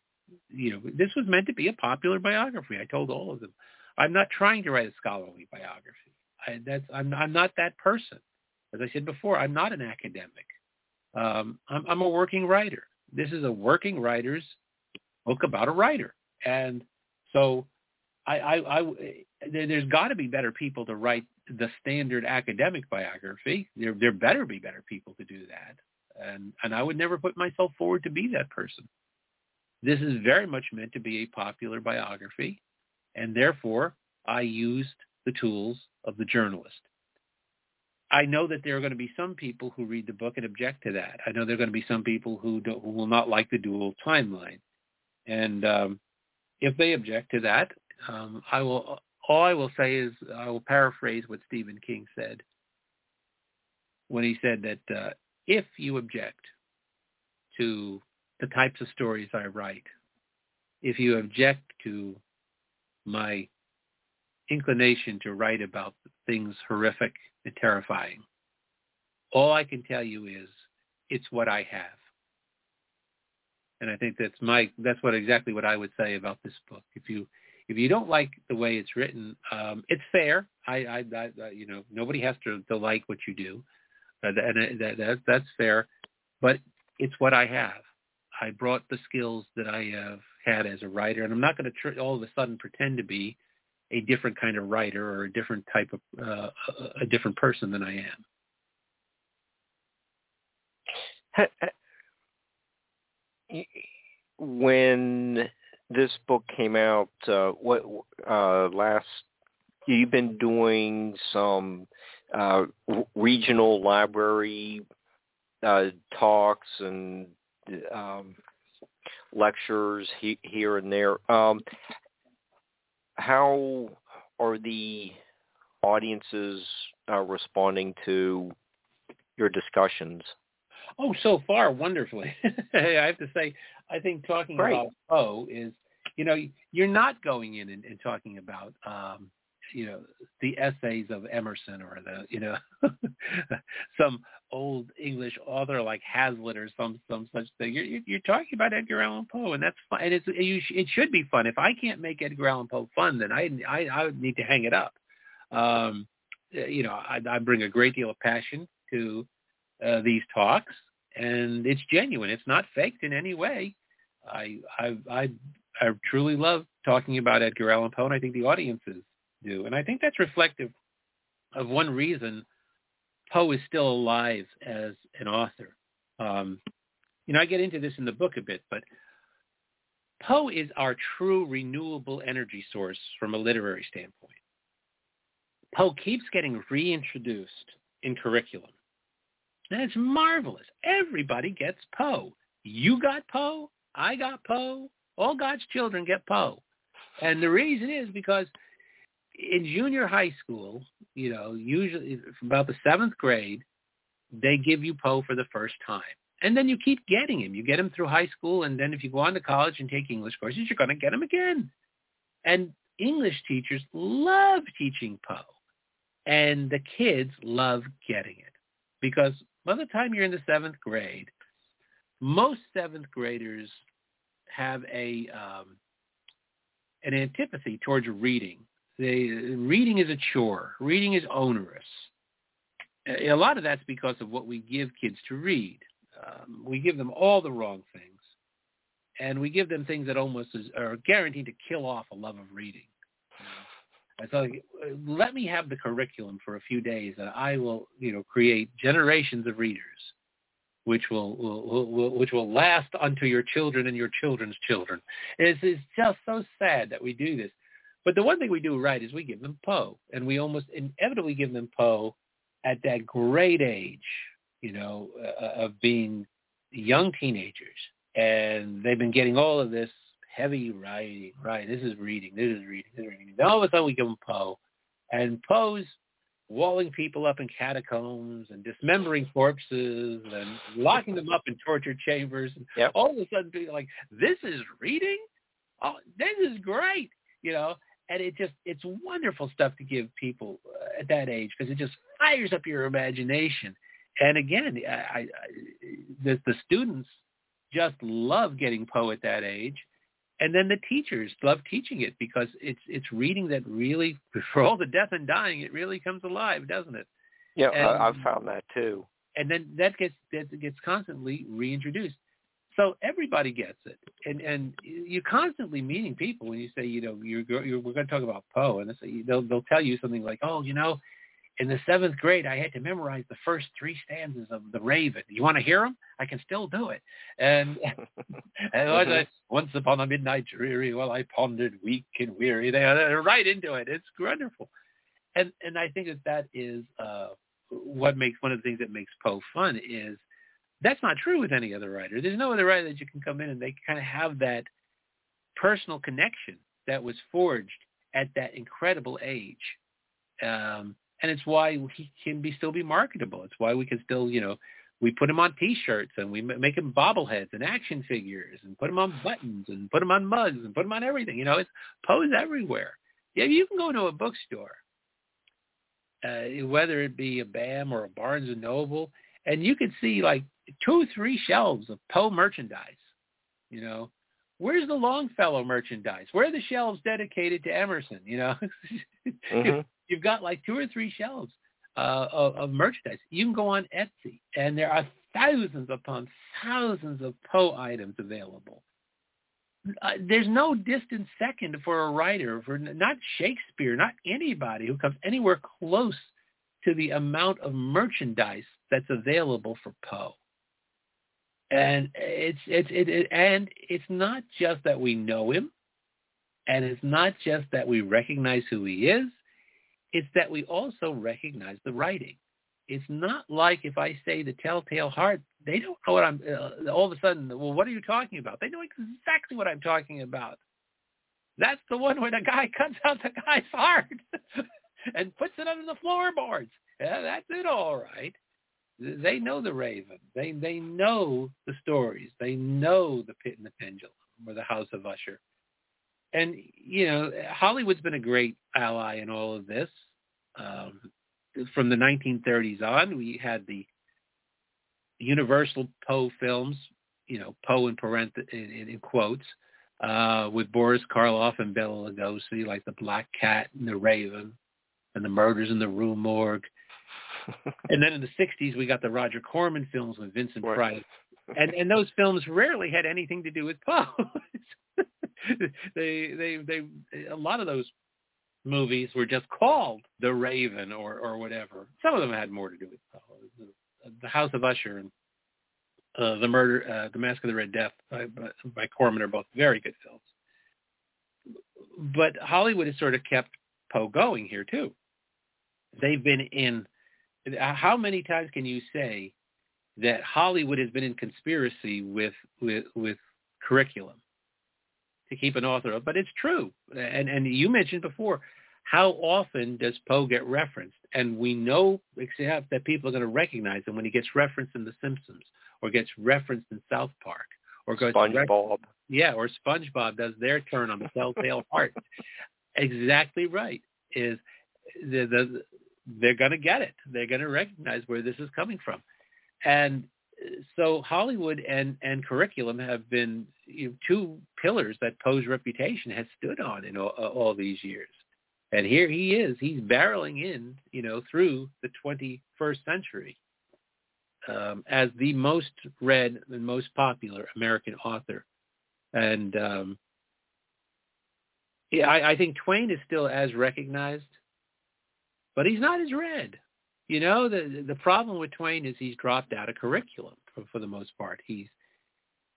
you know, this was meant to be a popular biography. I told all of them, I'm not trying to write a scholarly biography. I, that's, I'm, I'm not that person. As I said before, I'm not an academic. Um, I'm, I'm a working writer. This is a working writer's book about a writer. And so I, I, I there's got to be better people to write the standard academic biography. There, there better be better people to do that. And, and I would never put myself forward to be that person. This is very much meant to be a popular biography. And therefore, I used the tools of the journalist. I know that there are going to be some people who read the book and object to that. I know there are going to be some people who, don't, who will not like the dual timeline. And um, if they object to that, um, I will. All I will say is I will paraphrase what Stephen King said when he said that uh, if you object to the types of stories I write, if you object to my inclination to write about things horrific and terrifying, all I can tell you is it's what I have. And I think that's my that's what exactly what I would say about this book. If you if you don't like the way it's written, um, it's fair. I, I, I you know nobody has to, to like what you do, uh, and that, that that's fair. But it's what I have. I brought the skills that I have had as a writer, and I'm not going to tr- all of a sudden pretend to be a different kind of writer or a different type of uh, a, a different person than I am. When this book came out, uh, what uh, last you've been doing some uh, regional library uh, talks and um, lectures he- here and there. Um, how are the audiences uh, responding to your discussions? Oh, so far, wonderfully. I have to say, I think talking Great. about Poe is, you know, you're not going in and, and talking about, um, you know, the essays of Emerson or the, you know, some old English author like Hazlitt or some some such thing. You're, you're talking about Edgar Allan Poe, and that's fun. And it's you, it should be fun. If I can't make Edgar Allan Poe fun, then I I, I would need to hang it up. Um, you know, I, I bring a great deal of passion to. Uh, these talks, and it's genuine. It's not faked in any way. I I I, I truly love talking about Edgar Allan Poe, and I think the audiences do. And I think that's reflective of one reason Poe is still alive as an author. Um, you know, I get into this in the book a bit, but Poe is our true renewable energy source from a literary standpoint. Poe keeps getting reintroduced in curriculum. And it's marvelous. Everybody gets Poe. You got Poe. I got Poe. All God's children get Poe. And the reason is because in junior high school, you know, usually from about the seventh grade, they give you Poe for the first time. And then you keep getting him. You get him through high school, and then if you go on to college and take English courses, you're going to get him again. And English teachers love teaching Poe, and the kids love getting it because by the time you're in the seventh grade, most seventh graders have a um, an antipathy towards reading. They, reading is a chore. Reading is onerous. A lot of that's because of what we give kids to read. Um, we give them all the wrong things, and we give them things that almost is, are guaranteed to kill off a love of reading. And so let me have the curriculum for a few days, and I will, you know, create generations of readers, which will, will, will which will last unto your children and your children's children. It's, it's just so sad that we do this. But the one thing we do right is we give them Poe, and we almost inevitably give them Poe at that great age, you know, uh, of being young teenagers. And they've been getting all of this heavy writing, right? This is reading, this is reading, this is reading. Then all of a sudden we give them Poe. And Poe's walling people up in catacombs and dismembering corpses and locking them up in torture chambers. And yep. All of a sudden people are like, this is reading? Oh, this is great, you know? And it just, it's wonderful stuff to give people uh, at that age because it just fires up your imagination. And again, I, I, the, the students just love getting Poe at that age. And then the teachers love teaching it because it's it's reading that really, for all the death and dying, it really comes alive, doesn't it? Yeah, and, I, I've found that too. And then that gets that gets constantly reintroduced. So everybody gets it. And and you're constantly meeting people when you say, you know, you're, you're we're going to talk about Poe. And they'll, they'll tell you something like, oh, you know, in the seventh grade, I had to memorize the first three stanzas of The Raven. You want to hear them? I can still do it. And, and mm-hmm. I, once upon a midnight dreary, while I pondered weak and weary, they are right into it. It's wonderful. And and I think that that is uh, what makes one of the things that makes Poe fun is that's not true with any other writer. There's no other writer that you can come in and they kind of have that personal connection that was forged at that incredible age. Um, And it's why he can be still be marketable. It's why we can still, you know, we put him on T-shirts and we make him bobbleheads and action figures and put him on buttons and put him on mugs and put him on everything. You know, it's Poe's everywhere. Yeah, you can go to a bookstore, uh, whether it be a B A M or a Barnes and Noble, and you could see like two or three shelves of Poe merchandise. You know, where's the Longfellow merchandise? Where are the shelves dedicated to Emerson? You know. Mm-hmm. You've got like two or three shelves uh, of, of merchandise. You can go on Etsy, and there are thousands upon thousands of Poe items available. Uh, there's no distant second for a writer, for not Shakespeare, not anybody who comes anywhere close to the amount of merchandise that's available for Poe. And it's it's it, it and it's not just that we know him, and it's not just that we recognize who he is. It's that we also recognize the writing. It's not like if I say The Tell-Tale Heart, they don't know what I'm, uh, all of a sudden, well, what are you talking about? They know exactly what I'm talking about. That's the one where the guy cuts out the guy's heart and puts it under the floorboards. Yeah, that's it, all right. They know The Raven. They they know the stories. They know The Pit and the Pendulum or The House of Usher. And, you know, Hollywood's been a great ally in all of this. Um, from the nineteen thirties on, we had the Universal Poe films, you know, Poe in, parent- in, in quotes, uh, with Boris Karloff and Bela Lugosi, like The Black Cat and The Raven and The Murders in the Rue Morgue. And then in the sixties, we got the Roger Corman films with Vincent right. Price And and those films rarely had anything to do with Poe. they they they a lot of those movies were just called The Raven or or whatever. Some of them had more to do with Poe. The, the House of Usher and uh, the Murder, uh, The Mask of the Red Death by, by, by Corman are both very good films. But Hollywood has sort of kept Poe going here too. They've been in. How many times can you say that Hollywood has been in conspiracy with with, with curriculum to keep an author up? But it's true. And and you mentioned before, how often does Poe get referenced? And we know except that people are going to recognize him when he gets referenced in The Simpsons or gets referenced in South Park. Or goes SpongeBob. Yeah, or SpongeBob does their turn on The Tell-Tale Heart. Exactly right. Is the, the they're going to get it. They're going to recognize where this is coming from. And so Hollywood and, and curriculum have been you know, two pillars that Poe's reputation has stood on in all, uh, all these years. And here he is. He's barreling in, you know, through the twenty-first century um, as the most read and most popular American author. And um, yeah, I, I think Twain is still as recognized, but he's not as read. You know, the the problem with Twain is he's dropped out of curriculum for, for the most part. He's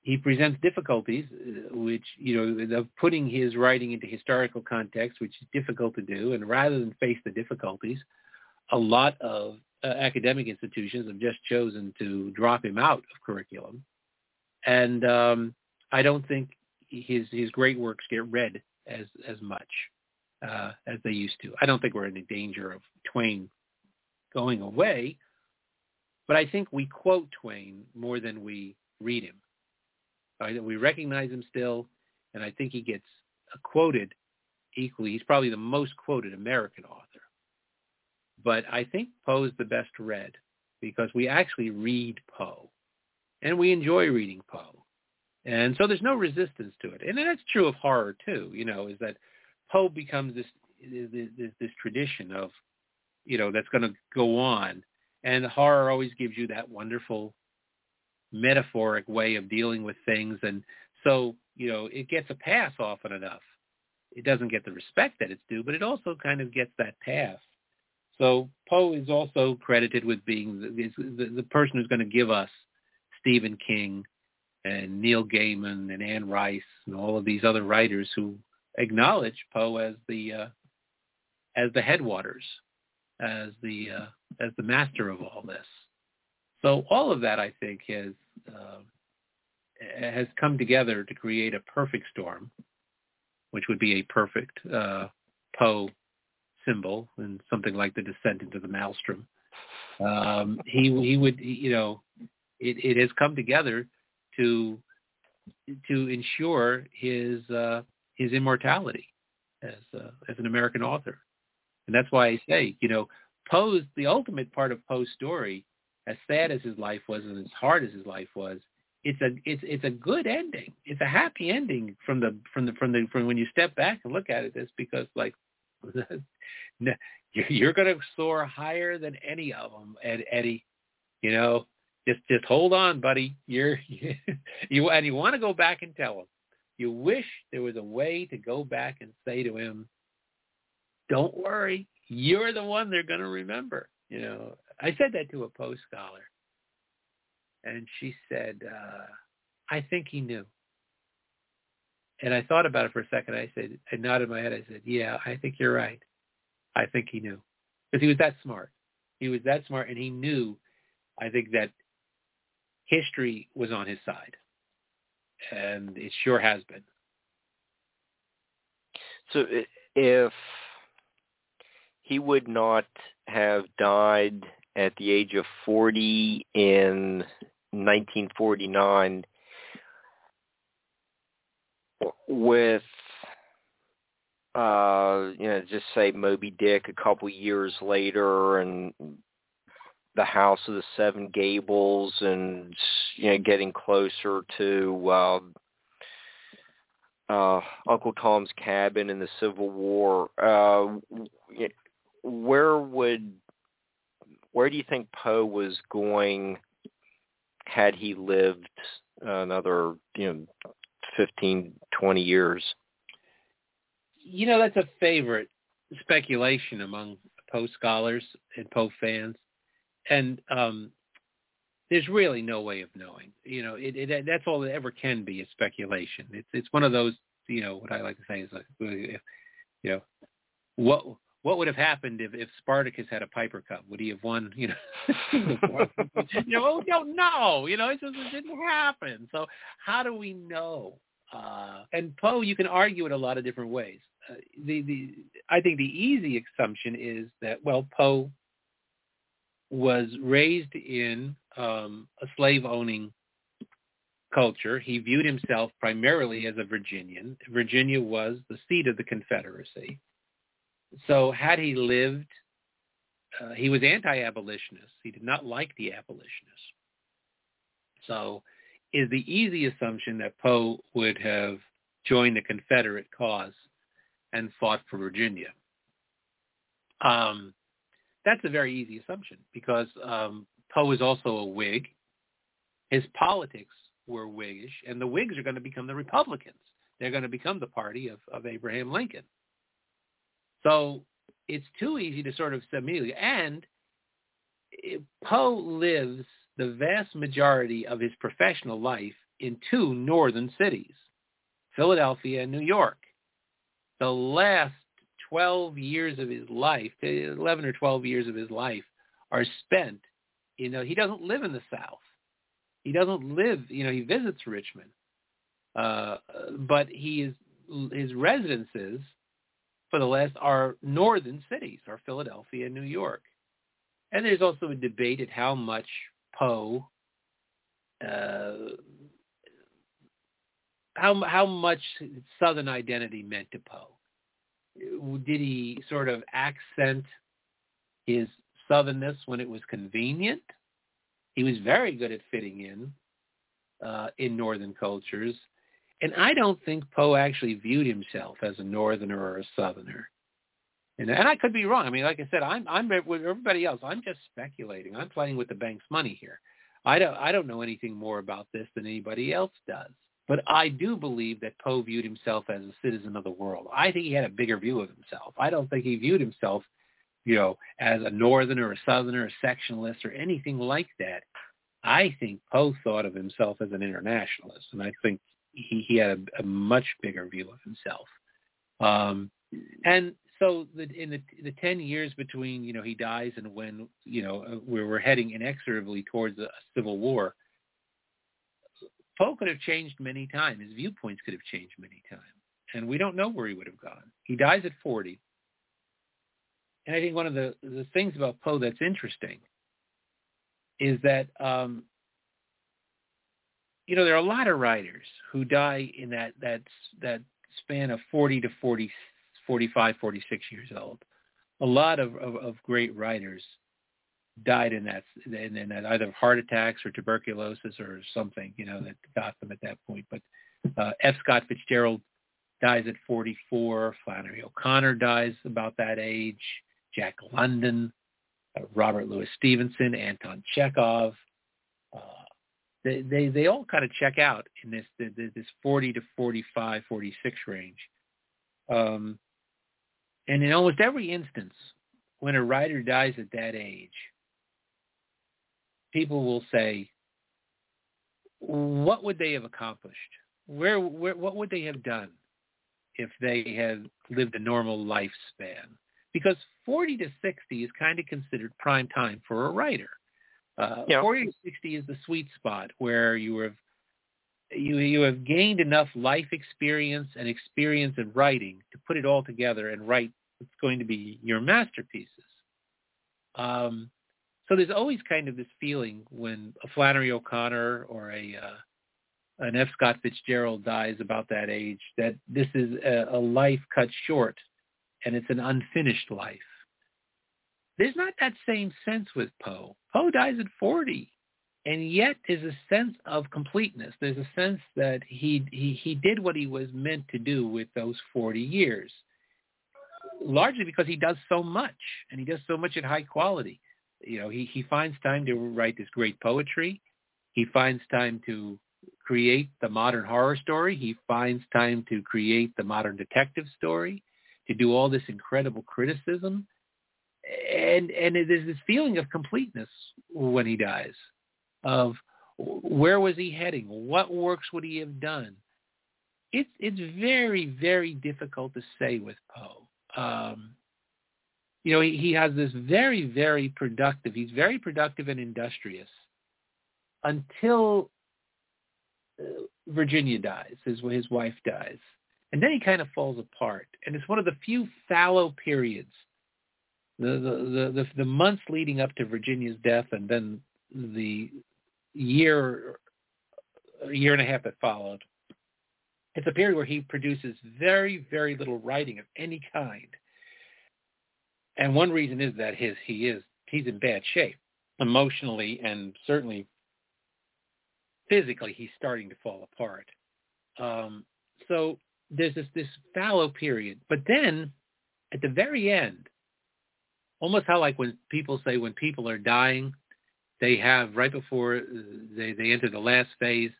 he presents difficulties, which, you know, of putting his writing into historical context, which is difficult to do. And rather than face the difficulties, a lot of uh, academic institutions have just chosen to drop him out of curriculum. And um, I don't think his his great works get read as as much uh, as they used to. I don't think we're in the danger of Twain going away, but I think we quote Twain more than we read him. I, we recognize him still, and I think he gets quoted equally. He's probably the most quoted American author. But I think Poe's the best read because we actually read Poe, and we enjoy reading Poe. And so there's no resistance to it. And that's true of horror, too, you know, is that Poe becomes this this, this tradition of, you know, that's going to go on. And horror always gives you that wonderful metaphoric way of dealing with things. And so, you know, it gets a pass often enough. It doesn't get the respect that it's due, but it also kind of gets that pass. So Poe is also credited with being the, the, the person who's going to give us Stephen King and Neil Gaiman and Anne Rice and all of these other writers who acknowledge Poe as the, uh, as the headwaters, as the uh, as the master of all this. So all of that, I think, has uh, has come together to create a perfect storm, which would be a perfect uh, Poe symbol and something like The Descent into the Maelstrom. Um, he he would you know it, it has come together to to ensure his uh, his immortality as uh, as an American author. And that's why I say, you know, Poe's, the ultimate part of Poe's story, as sad as his life was and as hard as his life was, it's a it's it's a good ending. It's a happy ending from the from the from the from when you step back and look at it. This because like you're going to soar higher than any of them, Ed, Eddie. You know, just just hold on, buddy. You're you and you want to go back and tell him. You wish there was a way to go back and say to him, don't worry, you're the one they're going to remember. You know, I said that to a Poe scholar, and she said, uh, I think he knew. And I thought about it for a second. I said, I nodded my head. I said, yeah, I think you're right. I think he knew. Because he was that smart. He was that smart, and he knew, I think, that history was on his side. And it sure has been. So if he would not have died at the age of forty in nineteen forty-nine with, uh, you know, just say Moby Dick a couple years later and The House of the Seven Gables and, you know, getting closer to uh, uh, Uncle Tom's Cabin and the Civil War. Uh, you know, Where would, where do you think Poe was going? had he lived another, you know, fifteen, twenty years. You know, that's a favorite speculation among Poe scholars and Poe fans. And um, there's really no way of knowing. You know, it, it, that's all that ever can be is speculation. It's it's one of those, you know, what I like to say is, like, you know, what what would have happened if, if Spartacus had a Piper Cup? Would he have won? You know, you know, we don't know. You know, it just it didn't happen. So how do we know? Uh, and Poe, you can argue it a lot of different ways. Uh, the the I think the easy assumption is that, well, Poe was raised in um, a slave-owning culture. He viewed himself primarily as a Virginian. Virginia was the seat of the Confederacy. So had he lived, uh, he was anti-abolitionist. He did not like the abolitionists. So is the easy assumption that Poe would have joined the Confederate cause and fought for Virginia. Um, that's a very easy assumption because um, Poe is also a Whig. His politics were Whiggish, and the Whigs are going to become the Republicans. They're going to become the party of, of Abraham Lincoln. So it's too easy to sort of immediately. And Poe lives the vast majority of his professional life in two northern cities, Philadelphia and New York. The last twelve years of his life, eleven or twelve years of his life, are spent, you know, he doesn't live in the South. He doesn't live, you know, he visits Richmond. Uh, but he is, his residences for the last are northern cities, are Philadelphia and New York. And there's also a debate at how much Poe, uh, how how much Southern identity meant to Poe. Did he sort of accent his Southernness when it was convenient? He was very good at fitting in uh, in Northern cultures. And I don't think Poe actually viewed himself as a Northerner or a Southerner. And, and I could be wrong. I mean, like I said, I'm I'm with everybody else. I'm just speculating. I'm playing with the bank's money here. I don't I don't know anything more about this than anybody else does. But I do believe that Poe viewed himself as a citizen of the world. I think he had a bigger view of himself. I don't think he viewed himself, you know, as a Northerner or a Southerner or sectionalist or anything like that. I think Poe thought of himself as an internationalist, and I think he, he had a, a much bigger view of himself. Um, and so the, in the, the ten years between, you know, he dies and when, you know, we were heading inexorably towards a civil war, Poe could have changed many times. His viewpoints could have changed many times. And we don't know where he would have gone. He dies at forty. And I think one of the, the things about Poe that's interesting is that, um, you know, there are a lot of writers who die in that that, that span of forty to forty, forty-five, forty-six years old. A lot of, of, of great writers died in that, in, in that either heart attacks or tuberculosis or something, you know, that got them at that point. But uh, F. Scott Fitzgerald dies at forty-four. Flannery O'Connor dies about that age. Jack London, uh, Robert Louis Stevenson, Anton Chekhov. Uh, they, they they all kind of check out in this this forty to forty-five, forty-six range. Um, and in almost every instance, when a writer dies at that age, people will say, what would they have accomplished? Where, where, what would they have done if they had lived a normal lifespan? Because forty to sixty is kind of considered prime time for a writer. Uh, yeah. forty to sixty is the sweet spot where you have, you, you have gained enough life experience and experience in writing to put it all together and write what's going to be your masterpieces. Um, So there's always kind of this feeling when a Flannery O'Connor or a uh, an F. Scott Fitzgerald dies about that age that this is a, a life cut short and it's an unfinished life. There's not that same sense with Poe. Poe dies at forty, and yet there's a sense of completeness. There's a sense that he he, he did what he was meant to do with those forty years, largely because he does so much, and he does so much at high quality. You know, he, he finds time to write this great poetry. He finds time to create the modern horror story. He finds time to create the modern detective story, to do all this incredible criticism. And and there's this feeling of completeness when he dies, of where was he heading? What works would he have done? It's it's very, very difficult to say with Poe. Um, you know, he, he has this very, very productive, he's very productive and industrious until uh, Virginia dies, his, his wife dies. And then he kind of falls apart. And it's one of the few fallow periods, the the, the, the, the months leading up to Virginia's death and then the year, year and a half that followed. It's a period where he produces very, very little writing of any kind. And one reason is that his he is he's in bad shape emotionally, and certainly physically he's starting to fall apart. Um, so there's this, this fallow period. But then at the very end, almost how like when people say when people are dying, they have right before they, they enter the last phase,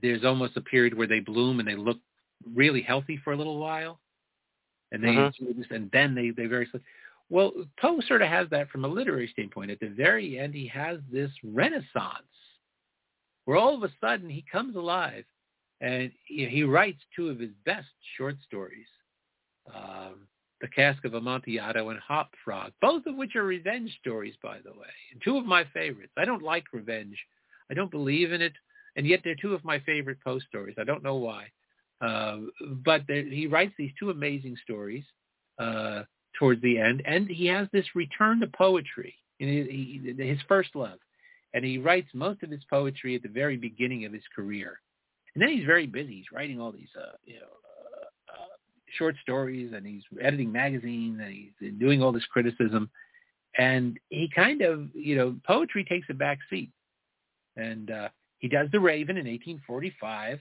there's almost a period where they bloom and they look really healthy for a little while, and they uh-huh. and then they they very well. Poe sort of has that from a literary standpoint. At the very end, he has this renaissance where all of a sudden he comes alive, and he writes two of his best short stories, um, "The Cask of Amontillado" and "Hop Frog," both of which are revenge stories, by the way, and two of my favorites. I don't like revenge. I don't believe in it. And yet they're two of my favorite Poe stories. I don't know why. Uh, but he writes these two amazing stories uh, towards the end. And he has this return to poetry, in his, he, his first love. And he writes most of his poetry at the very beginning of his career. And then he's very busy. He's writing all these uh, you know, uh, uh, short stories, and he's editing magazines, and he's doing all this criticism. And he kind of, you know, poetry takes a back seat. And... Uh, He does The Raven in eighteen forty-five,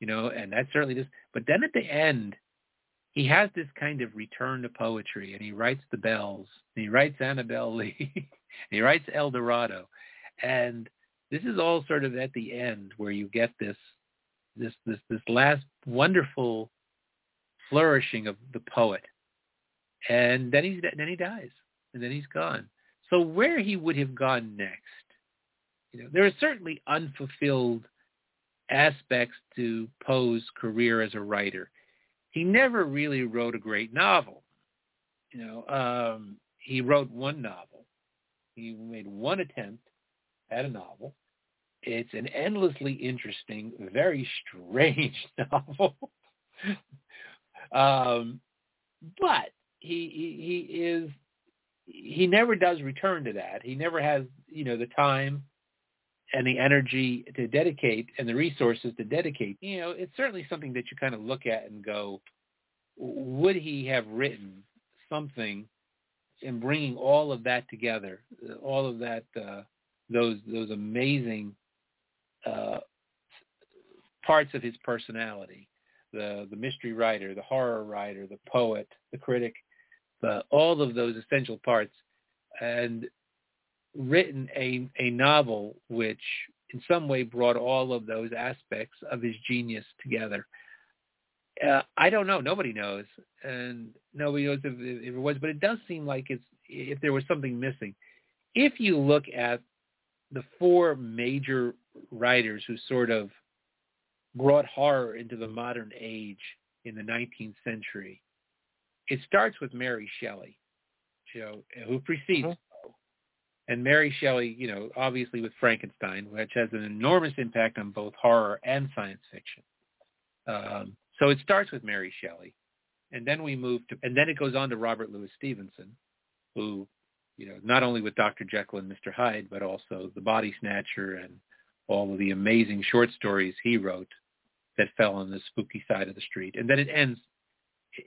you know, and that certainly does. But then at the end, he has this kind of return to poetry, and he writes The Bells, and he writes Annabel Lee, and he writes El Dorado. And this is all sort of at the end where you get this, this, this, this last wonderful flourishing of the poet. And then he's, then he dies, and then he's gone. So where he would have gone next, you know, there are certainly unfulfilled aspects to Poe's career as a writer. He never really wrote a great novel. You know, um, he wrote one novel. He made one attempt at a novel. It's an endlessly interesting, very strange novel. um, but he, he he is he never does return to that. He never has, you know, the time and the energy to dedicate and the resources to dedicate. You know, it's certainly something that you kind of look at and go, would he have written something in bringing all of that together, all of that, uh, those those amazing uh, parts of his personality, the, the mystery writer, the horror writer, the poet, the critic, the, all of those essential parts, and written a, a novel which in some way brought all of those aspects of his genius together. Uh, I don't know. Nobody knows. And nobody knows if, if it was, but it does seem like it's, if there was something missing. If you look at the four major writers who sort of brought horror into the modern age in the nineteenth century, it starts with Mary Shelley, you know, who precedes uh-huh. And Mary Shelley, you know, obviously with Frankenstein, which has an enormous impact on both horror and science fiction. Um, so it starts with Mary Shelley, and then we move to, and then it goes on to Robert Louis Stevenson, who, you know, not only with Doctor Jekyll and Mister Hyde, but also The Body Snatcher and all of the amazing short stories he wrote that fell on the spooky side of the street. And then it ends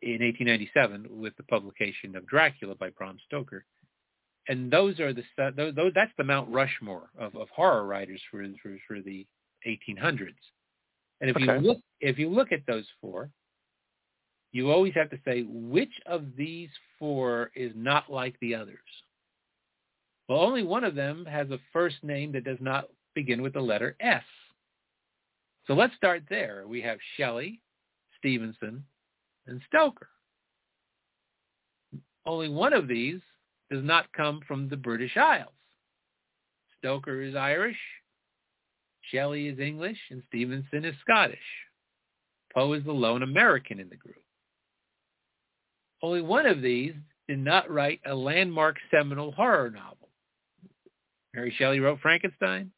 in eighteen ninety-seven with the publication of Dracula by Bram Stoker. And those are the those, those that's the Mount Rushmore of, of horror writers for, for for the eighteen hundreds. And if okay. you look if you look at those four, you always have to say which of these four is not like the others. Well, only one of them has a first name that does not begin with the letter S. So let's start there. We have Shelley, Stevenson, and Stoker. Only one of these does not come from the British Isles. Stoker is Irish, Shelley is English, and Stevenson is Scottish. Poe is the lone American in the group. Only one of these did not write a landmark seminal horror novel. Mary Shelley wrote Frankenstein.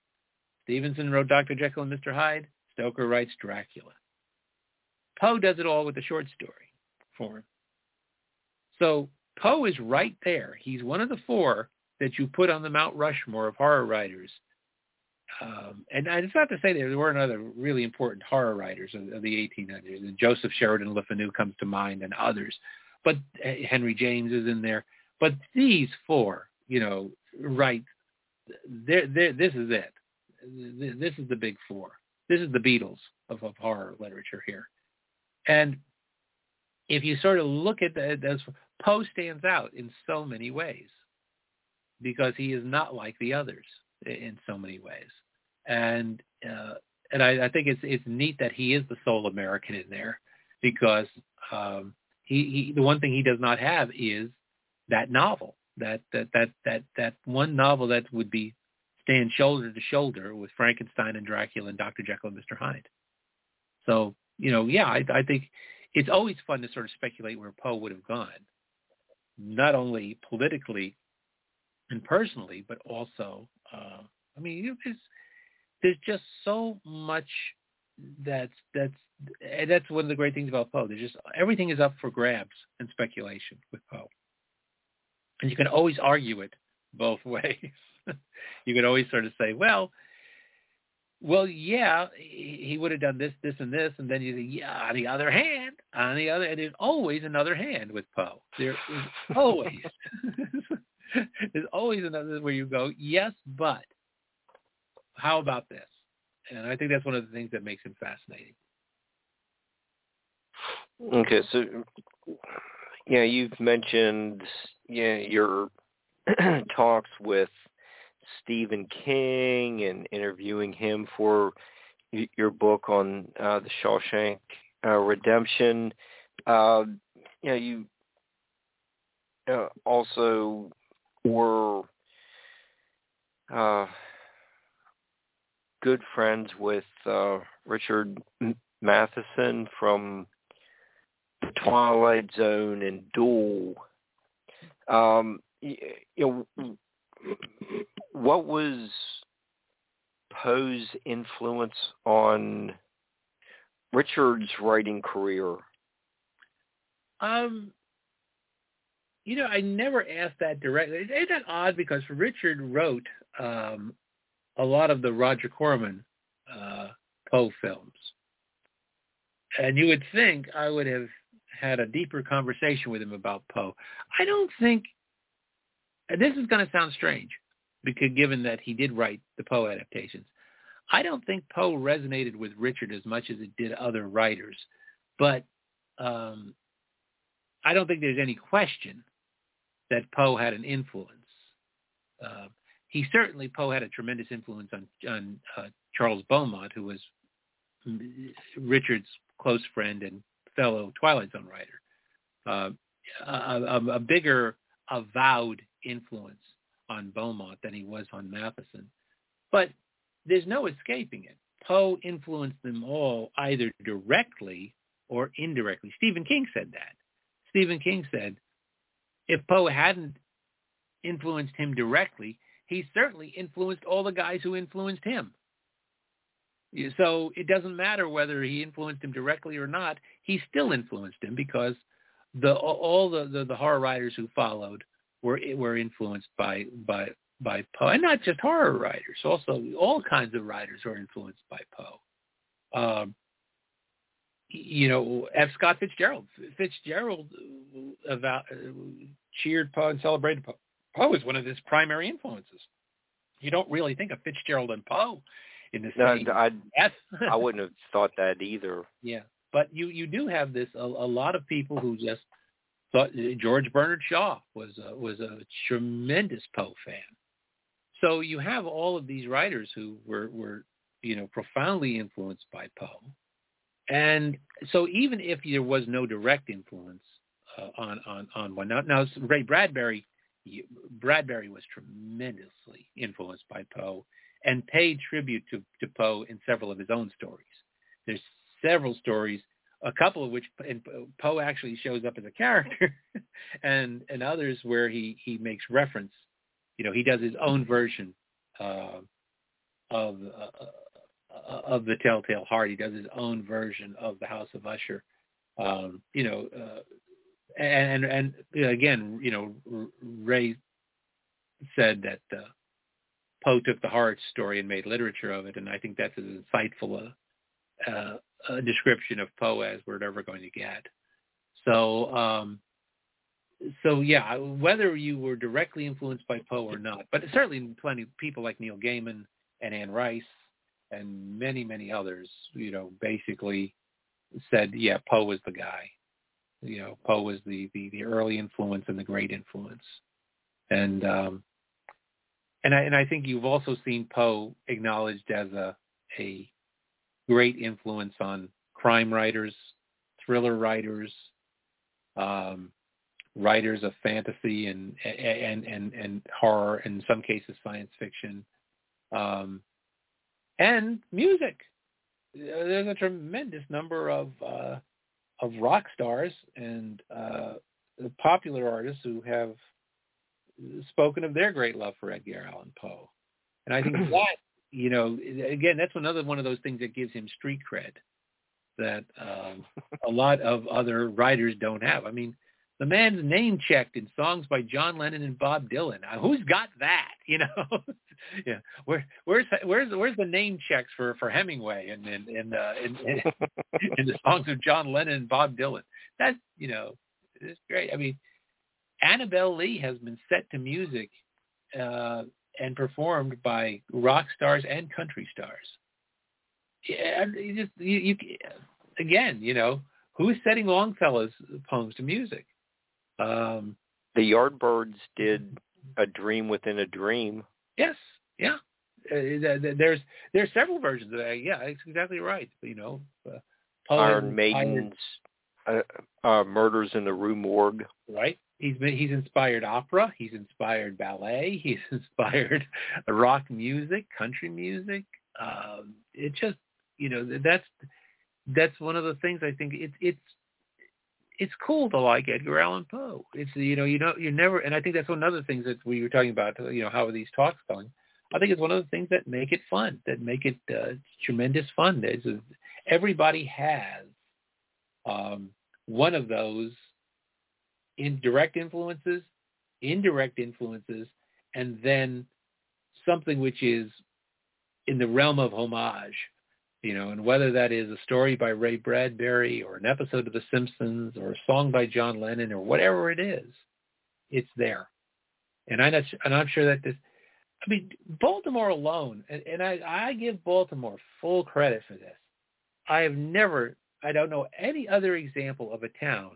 Stevenson wrote Doctor Jekyll and Mister Hyde. Stoker writes Dracula. Poe does it all with a short story form. So Poe is right there. He's one of the four that you put on the Mount Rushmore of horror writers. Um, and it's not to say there weren't other really important horror writers of, of the eighteen hundreds. Joseph Sheridan Le Fanu comes to mind, and others. But Henry James is in there. But these four, you know, right, they're, they're, this is it. This is the big four. This is the Beatles of, of horror literature here. And if you sort of look at that, Poe stands out in so many ways because he is not like the others in so many ways. And uh, and I, I think it's it's neat that he is the sole American in there because um, he, he the one thing he does not have is that novel, that that that that, that one novel that would be stand shoulder to shoulder with Frankenstein and Dracula and Doctor Jekyll and Mister Hyde. So, you know, yeah, I, I think it's always fun to sort of speculate where Poe would have gone, not only politically and personally, but also, uh, I mean, it's, there's just so much that's, that's, and that's one of the great things about Poe. There's just, everything is up for grabs and speculation with Poe. And you can always argue it both ways. You could always sort of say, well, well, yeah, he would have done this, this, and this, and then you think, yeah, on the other hand, on the other, and there's always another hand with Poe. There is always, there's always another where you go, yes, but how about this? And I think that's one of the things that makes him fascinating. Okay, so yeah, you've mentioned yeah your talks with Stephen King and interviewing him for your book on uh, the Shawshank uh, Redemption. Uh, you know, you uh, also were uh, good friends with uh, Richard Matheson from the Twilight Zone and Duel. Um, you, you know, what was Poe's influence on Richard's writing career? Um, you know, I never asked that directly. Isn't that odd? Because Richard wrote um, a lot of the Roger Corman uh, Poe films. And you would think I would have had a deeper conversation with him about Poe. I don't think... And this is going to sound strange, because given that he did write the Poe adaptations, I don't think Poe resonated with Richard as much as it did other writers. But um, I don't think there's any question that Poe had an influence. Uh, he certainly Poe had a tremendous influence on, on uh, Charles Beaumont, who was Richard's close friend and fellow Twilight Zone writer. Uh, a, a, a bigger avowed influence on Beaumont than he was on Matheson. But there's no escaping it. Poe influenced them all either directly or indirectly. Stephen King said that. Stephen King said if Poe hadn't influenced him directly, he certainly influenced all the guys who influenced him. So it doesn't matter whether he influenced him directly or not, he still influenced him because the all the, the, the horror writers who followed were were influenced by by by Poe, and not just horror writers, also all kinds of writers were influenced by Poe. Um, you know, F. Scott Fitzgerald. Fitzgerald about, uh, cheered Poe and celebrated Poe. Poe is one of his primary influences. You don't really think of Fitzgerald and Poe in the same. No, I, yes. I wouldn't have thought that either. Yeah, but you, you do have this a, a lot of people who just. Thought George Bernard Shaw was a, was a tremendous Poe fan. So you have all of these writers who were, were, you know, profoundly influenced by Poe. And so even if there was no direct influence uh, on, on, on one, now, now Ray Bradbury, Bradbury was tremendously influenced by Poe and paid tribute to, to Poe in several of his own stories. There's several stories, a couple of which Poe actually shows up as a character, and, and others where he, he makes reference. You know, he does his own version uh, of uh, of the Tell-Tale Heart. He does his own version of the House of Usher. Um, you know, uh, and and again, you know, Ray said that uh, Poe took the horror story and made literature of it, and I think that's as insightful a, a, a description of Poe as we're ever going to get. So. Um, So, yeah, whether you were directly influenced by Poe or not, but certainly plenty of people like Neil Gaiman and Anne Rice and many, many others, you know, basically said, yeah, Poe was the guy. You know, Poe was the, the, the early influence and the great influence. And um, and I and I think you've also seen Poe acknowledged as a a great influence on crime writers, thriller writers, um writers of fantasy and, and, and, and horror, and in some cases science fiction, um, and music. There's a tremendous number of, uh, of rock stars and uh, popular artists who have spoken of their great love for Edgar Allan Poe. And I think that, you know, again, that's another one of those things that gives him street cred that um, a lot of other writers don't have. I mean, the man's name checked in songs by John Lennon and Bob Dylan. Who's got that? You know, yeah. Where, where's where's where's the name checks for, for Hemingway and and and uh, in, in, in the songs of John Lennon and Bob Dylan? That's, you know, it's great. I mean, Annabel Lee has been set to music uh, and performed by rock stars and country stars. Yeah, you just you, you again, you know, who's setting Longfellow's poems to music? Um, the Yardbirds did A Dream Within a Dream. Yes, yeah. Uh, there's there's several versions of that. Yeah, that's exactly right. You know, uh, poem, Iron Maiden's Iron... Uh, uh, Murders in the Rue Morgue. Right. He's been, he's inspired opera. He's inspired ballet. He's inspired rock music, country music. Um, it just, you know, that's that's one of the things I think it, it's. It's cool to like Edgar Allan Poe. It's, you know, you don't, you're never, and I think that's one of the things that we were talking about, you know, how are these talks going? I think it's one of the things that make it fun, that make it uh, tremendous fun. It's, everybody has um, one of those in direct influences, indirect influences, and then something which is in the realm of homage. You know, and whether that is a story by Ray Bradbury or an episode of The Simpsons or a song by John Lennon or whatever it is, it's there. And, I, and I'm sure that this, I mean, Baltimore alone, and, and I, I give Baltimore full credit for this. I have never, I don't know any other example of a town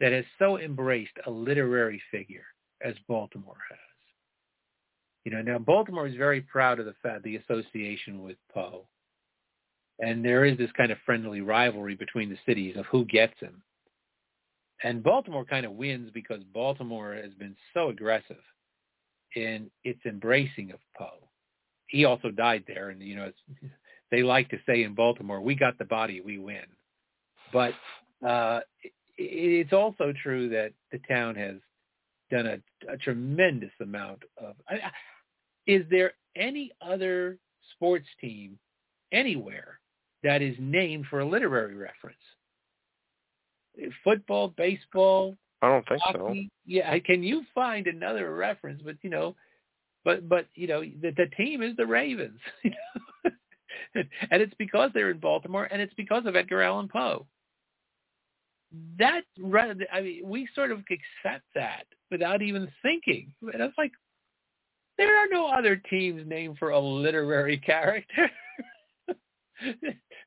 that has so embraced a literary figure as Baltimore has. You know, now Baltimore is very proud of the fact, the association with Poe. And there is this kind of friendly rivalry between the cities of who gets him. And Baltimore kind of wins because Baltimore has been so aggressive in its embracing of Poe. He also died there. And, you know, it's, they like to say in Baltimore, we got the body, we win. But uh, it, it's also true that the town has done a, a tremendous amount of... I, I, is there any other sports team anywhere that is named for a literary reference? Football, baseball. I don't think hockey. So. Yeah, can you find another reference? But you know, but but you know, the, the team is the Ravens, you know? And it's because they're in Baltimore, and it's because of Edgar Allan Poe. That I mean, we sort of accept that without even thinking. And I was like, there are no other teams named for a literary character.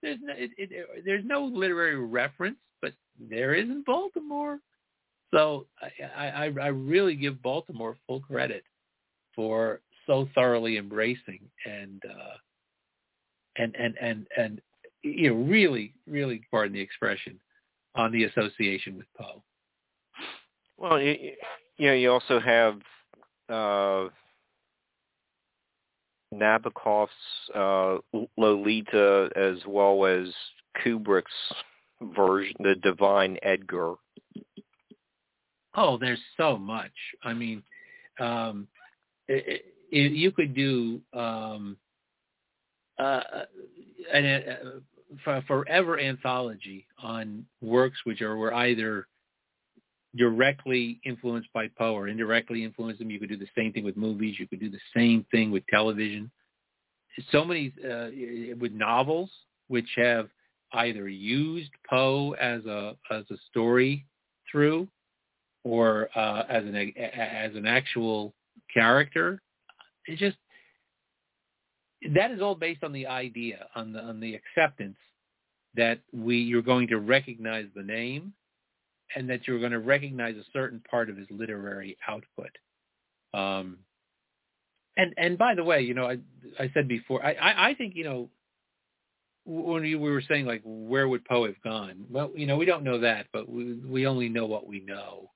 There's no, it, it, there's no literary reference, but there is in Baltimore. So I, I, I really give Baltimore full credit for so thoroughly embracing and uh, and and and and you know, really, really, pardon the expression, on the association with Poe. Well, you, you know, you also have uh, Nabokov's uh, Lolita, as well as Kubrick's version, The Divine Edgar. Oh, there's so much. I mean, um, it, it, you could do um, uh, an, a, a forever anthology on works which are were either directly influenced by Poe or indirectly influenced them. You could do the same thing with movies. You could do the same thing with television. So many uh, with novels which have either used Poe as a as a story through, or uh, as an as an actual character. It just that is all based on the idea, on the on the acceptance that we you're going to recognize the name, and that you're going to recognize a certain part of his literary output. Um, and and by the way, you know, I I said before, I, I, I think, you know, when we were saying, like, where would Poe have gone? Well, you know, we don't know that, but we we only know what we know.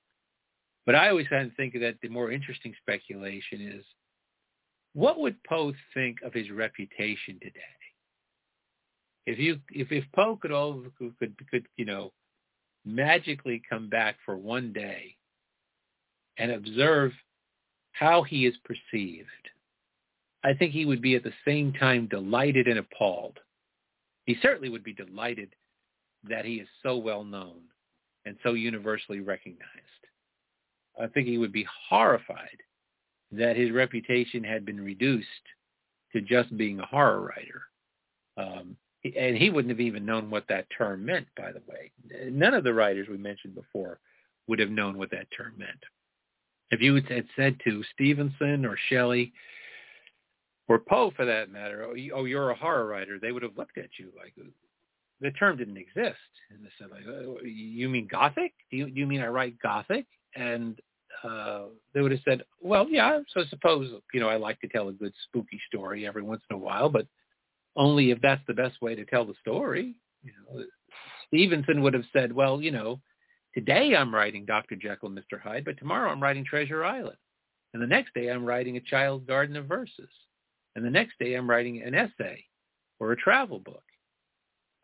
But I always kind of think that the more interesting speculation is, what would Poe think of his reputation today? If you if, if Poe could all could could you know magically come back for one day and observe how he is perceived, I think he would be at the same time delighted and appalled. He certainly would be delighted that he is so well known and so universally recognized. I think he would be horrified that his reputation had been reduced to just being a horror writer. Um, and he wouldn't have even known what that term meant, by the way. None of the writers we mentioned before would have known what that term meant. If you had said to Stevenson or Shelley, or Poe, for that matter, oh, you're a horror writer, they would have looked at you like, the term didn't exist. And they said, like, oh, you mean Gothic? Do you, do you mean I write Gothic? And uh, they would have said, well, yeah, so suppose, you know, I like to tell a good spooky story every once in a while, but only if that's the best way to tell the story. You know, Stevenson would have said, well, you know, today I'm writing Doctor Jekyll and Mister Hyde, but tomorrow I'm writing Treasure Island. And the next day I'm writing A Child's Garden of Verses. And the next day I'm writing an essay or a travel book.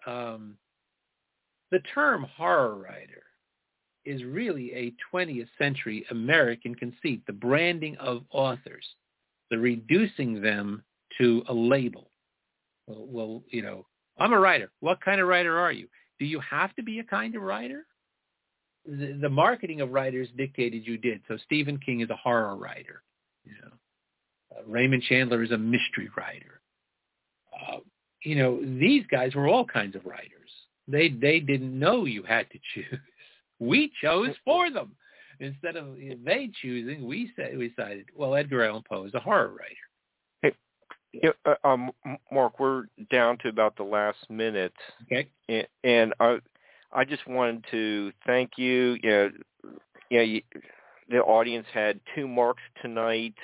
Um, the term horror writer is really a twentieth century American conceit, the branding of authors, the reducing them to a label. Well, well, you know, I'm a writer. What kind of writer are you? Do you have to be a kind of writer? The, the marketing of writers dictated you did. So Stephen King is a horror writer, you know. Uh, Raymond Chandler is a mystery writer. Uh, you know, these guys were all kinds of writers. They they didn't know you had to choose. We chose for them. Instead of you know, they choosing, we, said, we decided, well, Edgar Allan Poe is a horror writer. Hey, you know, uh, um, Mark, we're down to about the last minute. Okay. And, and I I just wanted to thank you. You know, you know you, the audience had two marks tonight,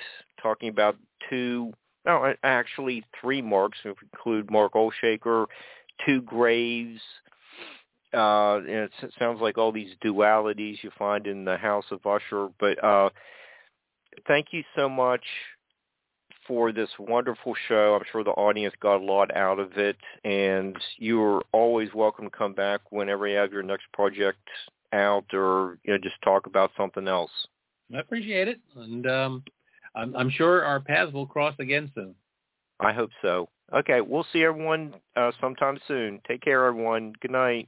talking about two, no, actually three marks, if we include Mark Olshaker, two graves. Uh, and it sounds like all these dualities you find in the House of Usher. But uh, thank you so much for this wonderful show. I'm sure the audience got a lot out of it. And you're always welcome to come back whenever you have your next project out, or you know, just talk about something else. I appreciate it. And um I'm, I'm sure our paths will cross again soon. I hope so. Okay, we'll see everyone uh, sometime soon. Take care, everyone. Good night.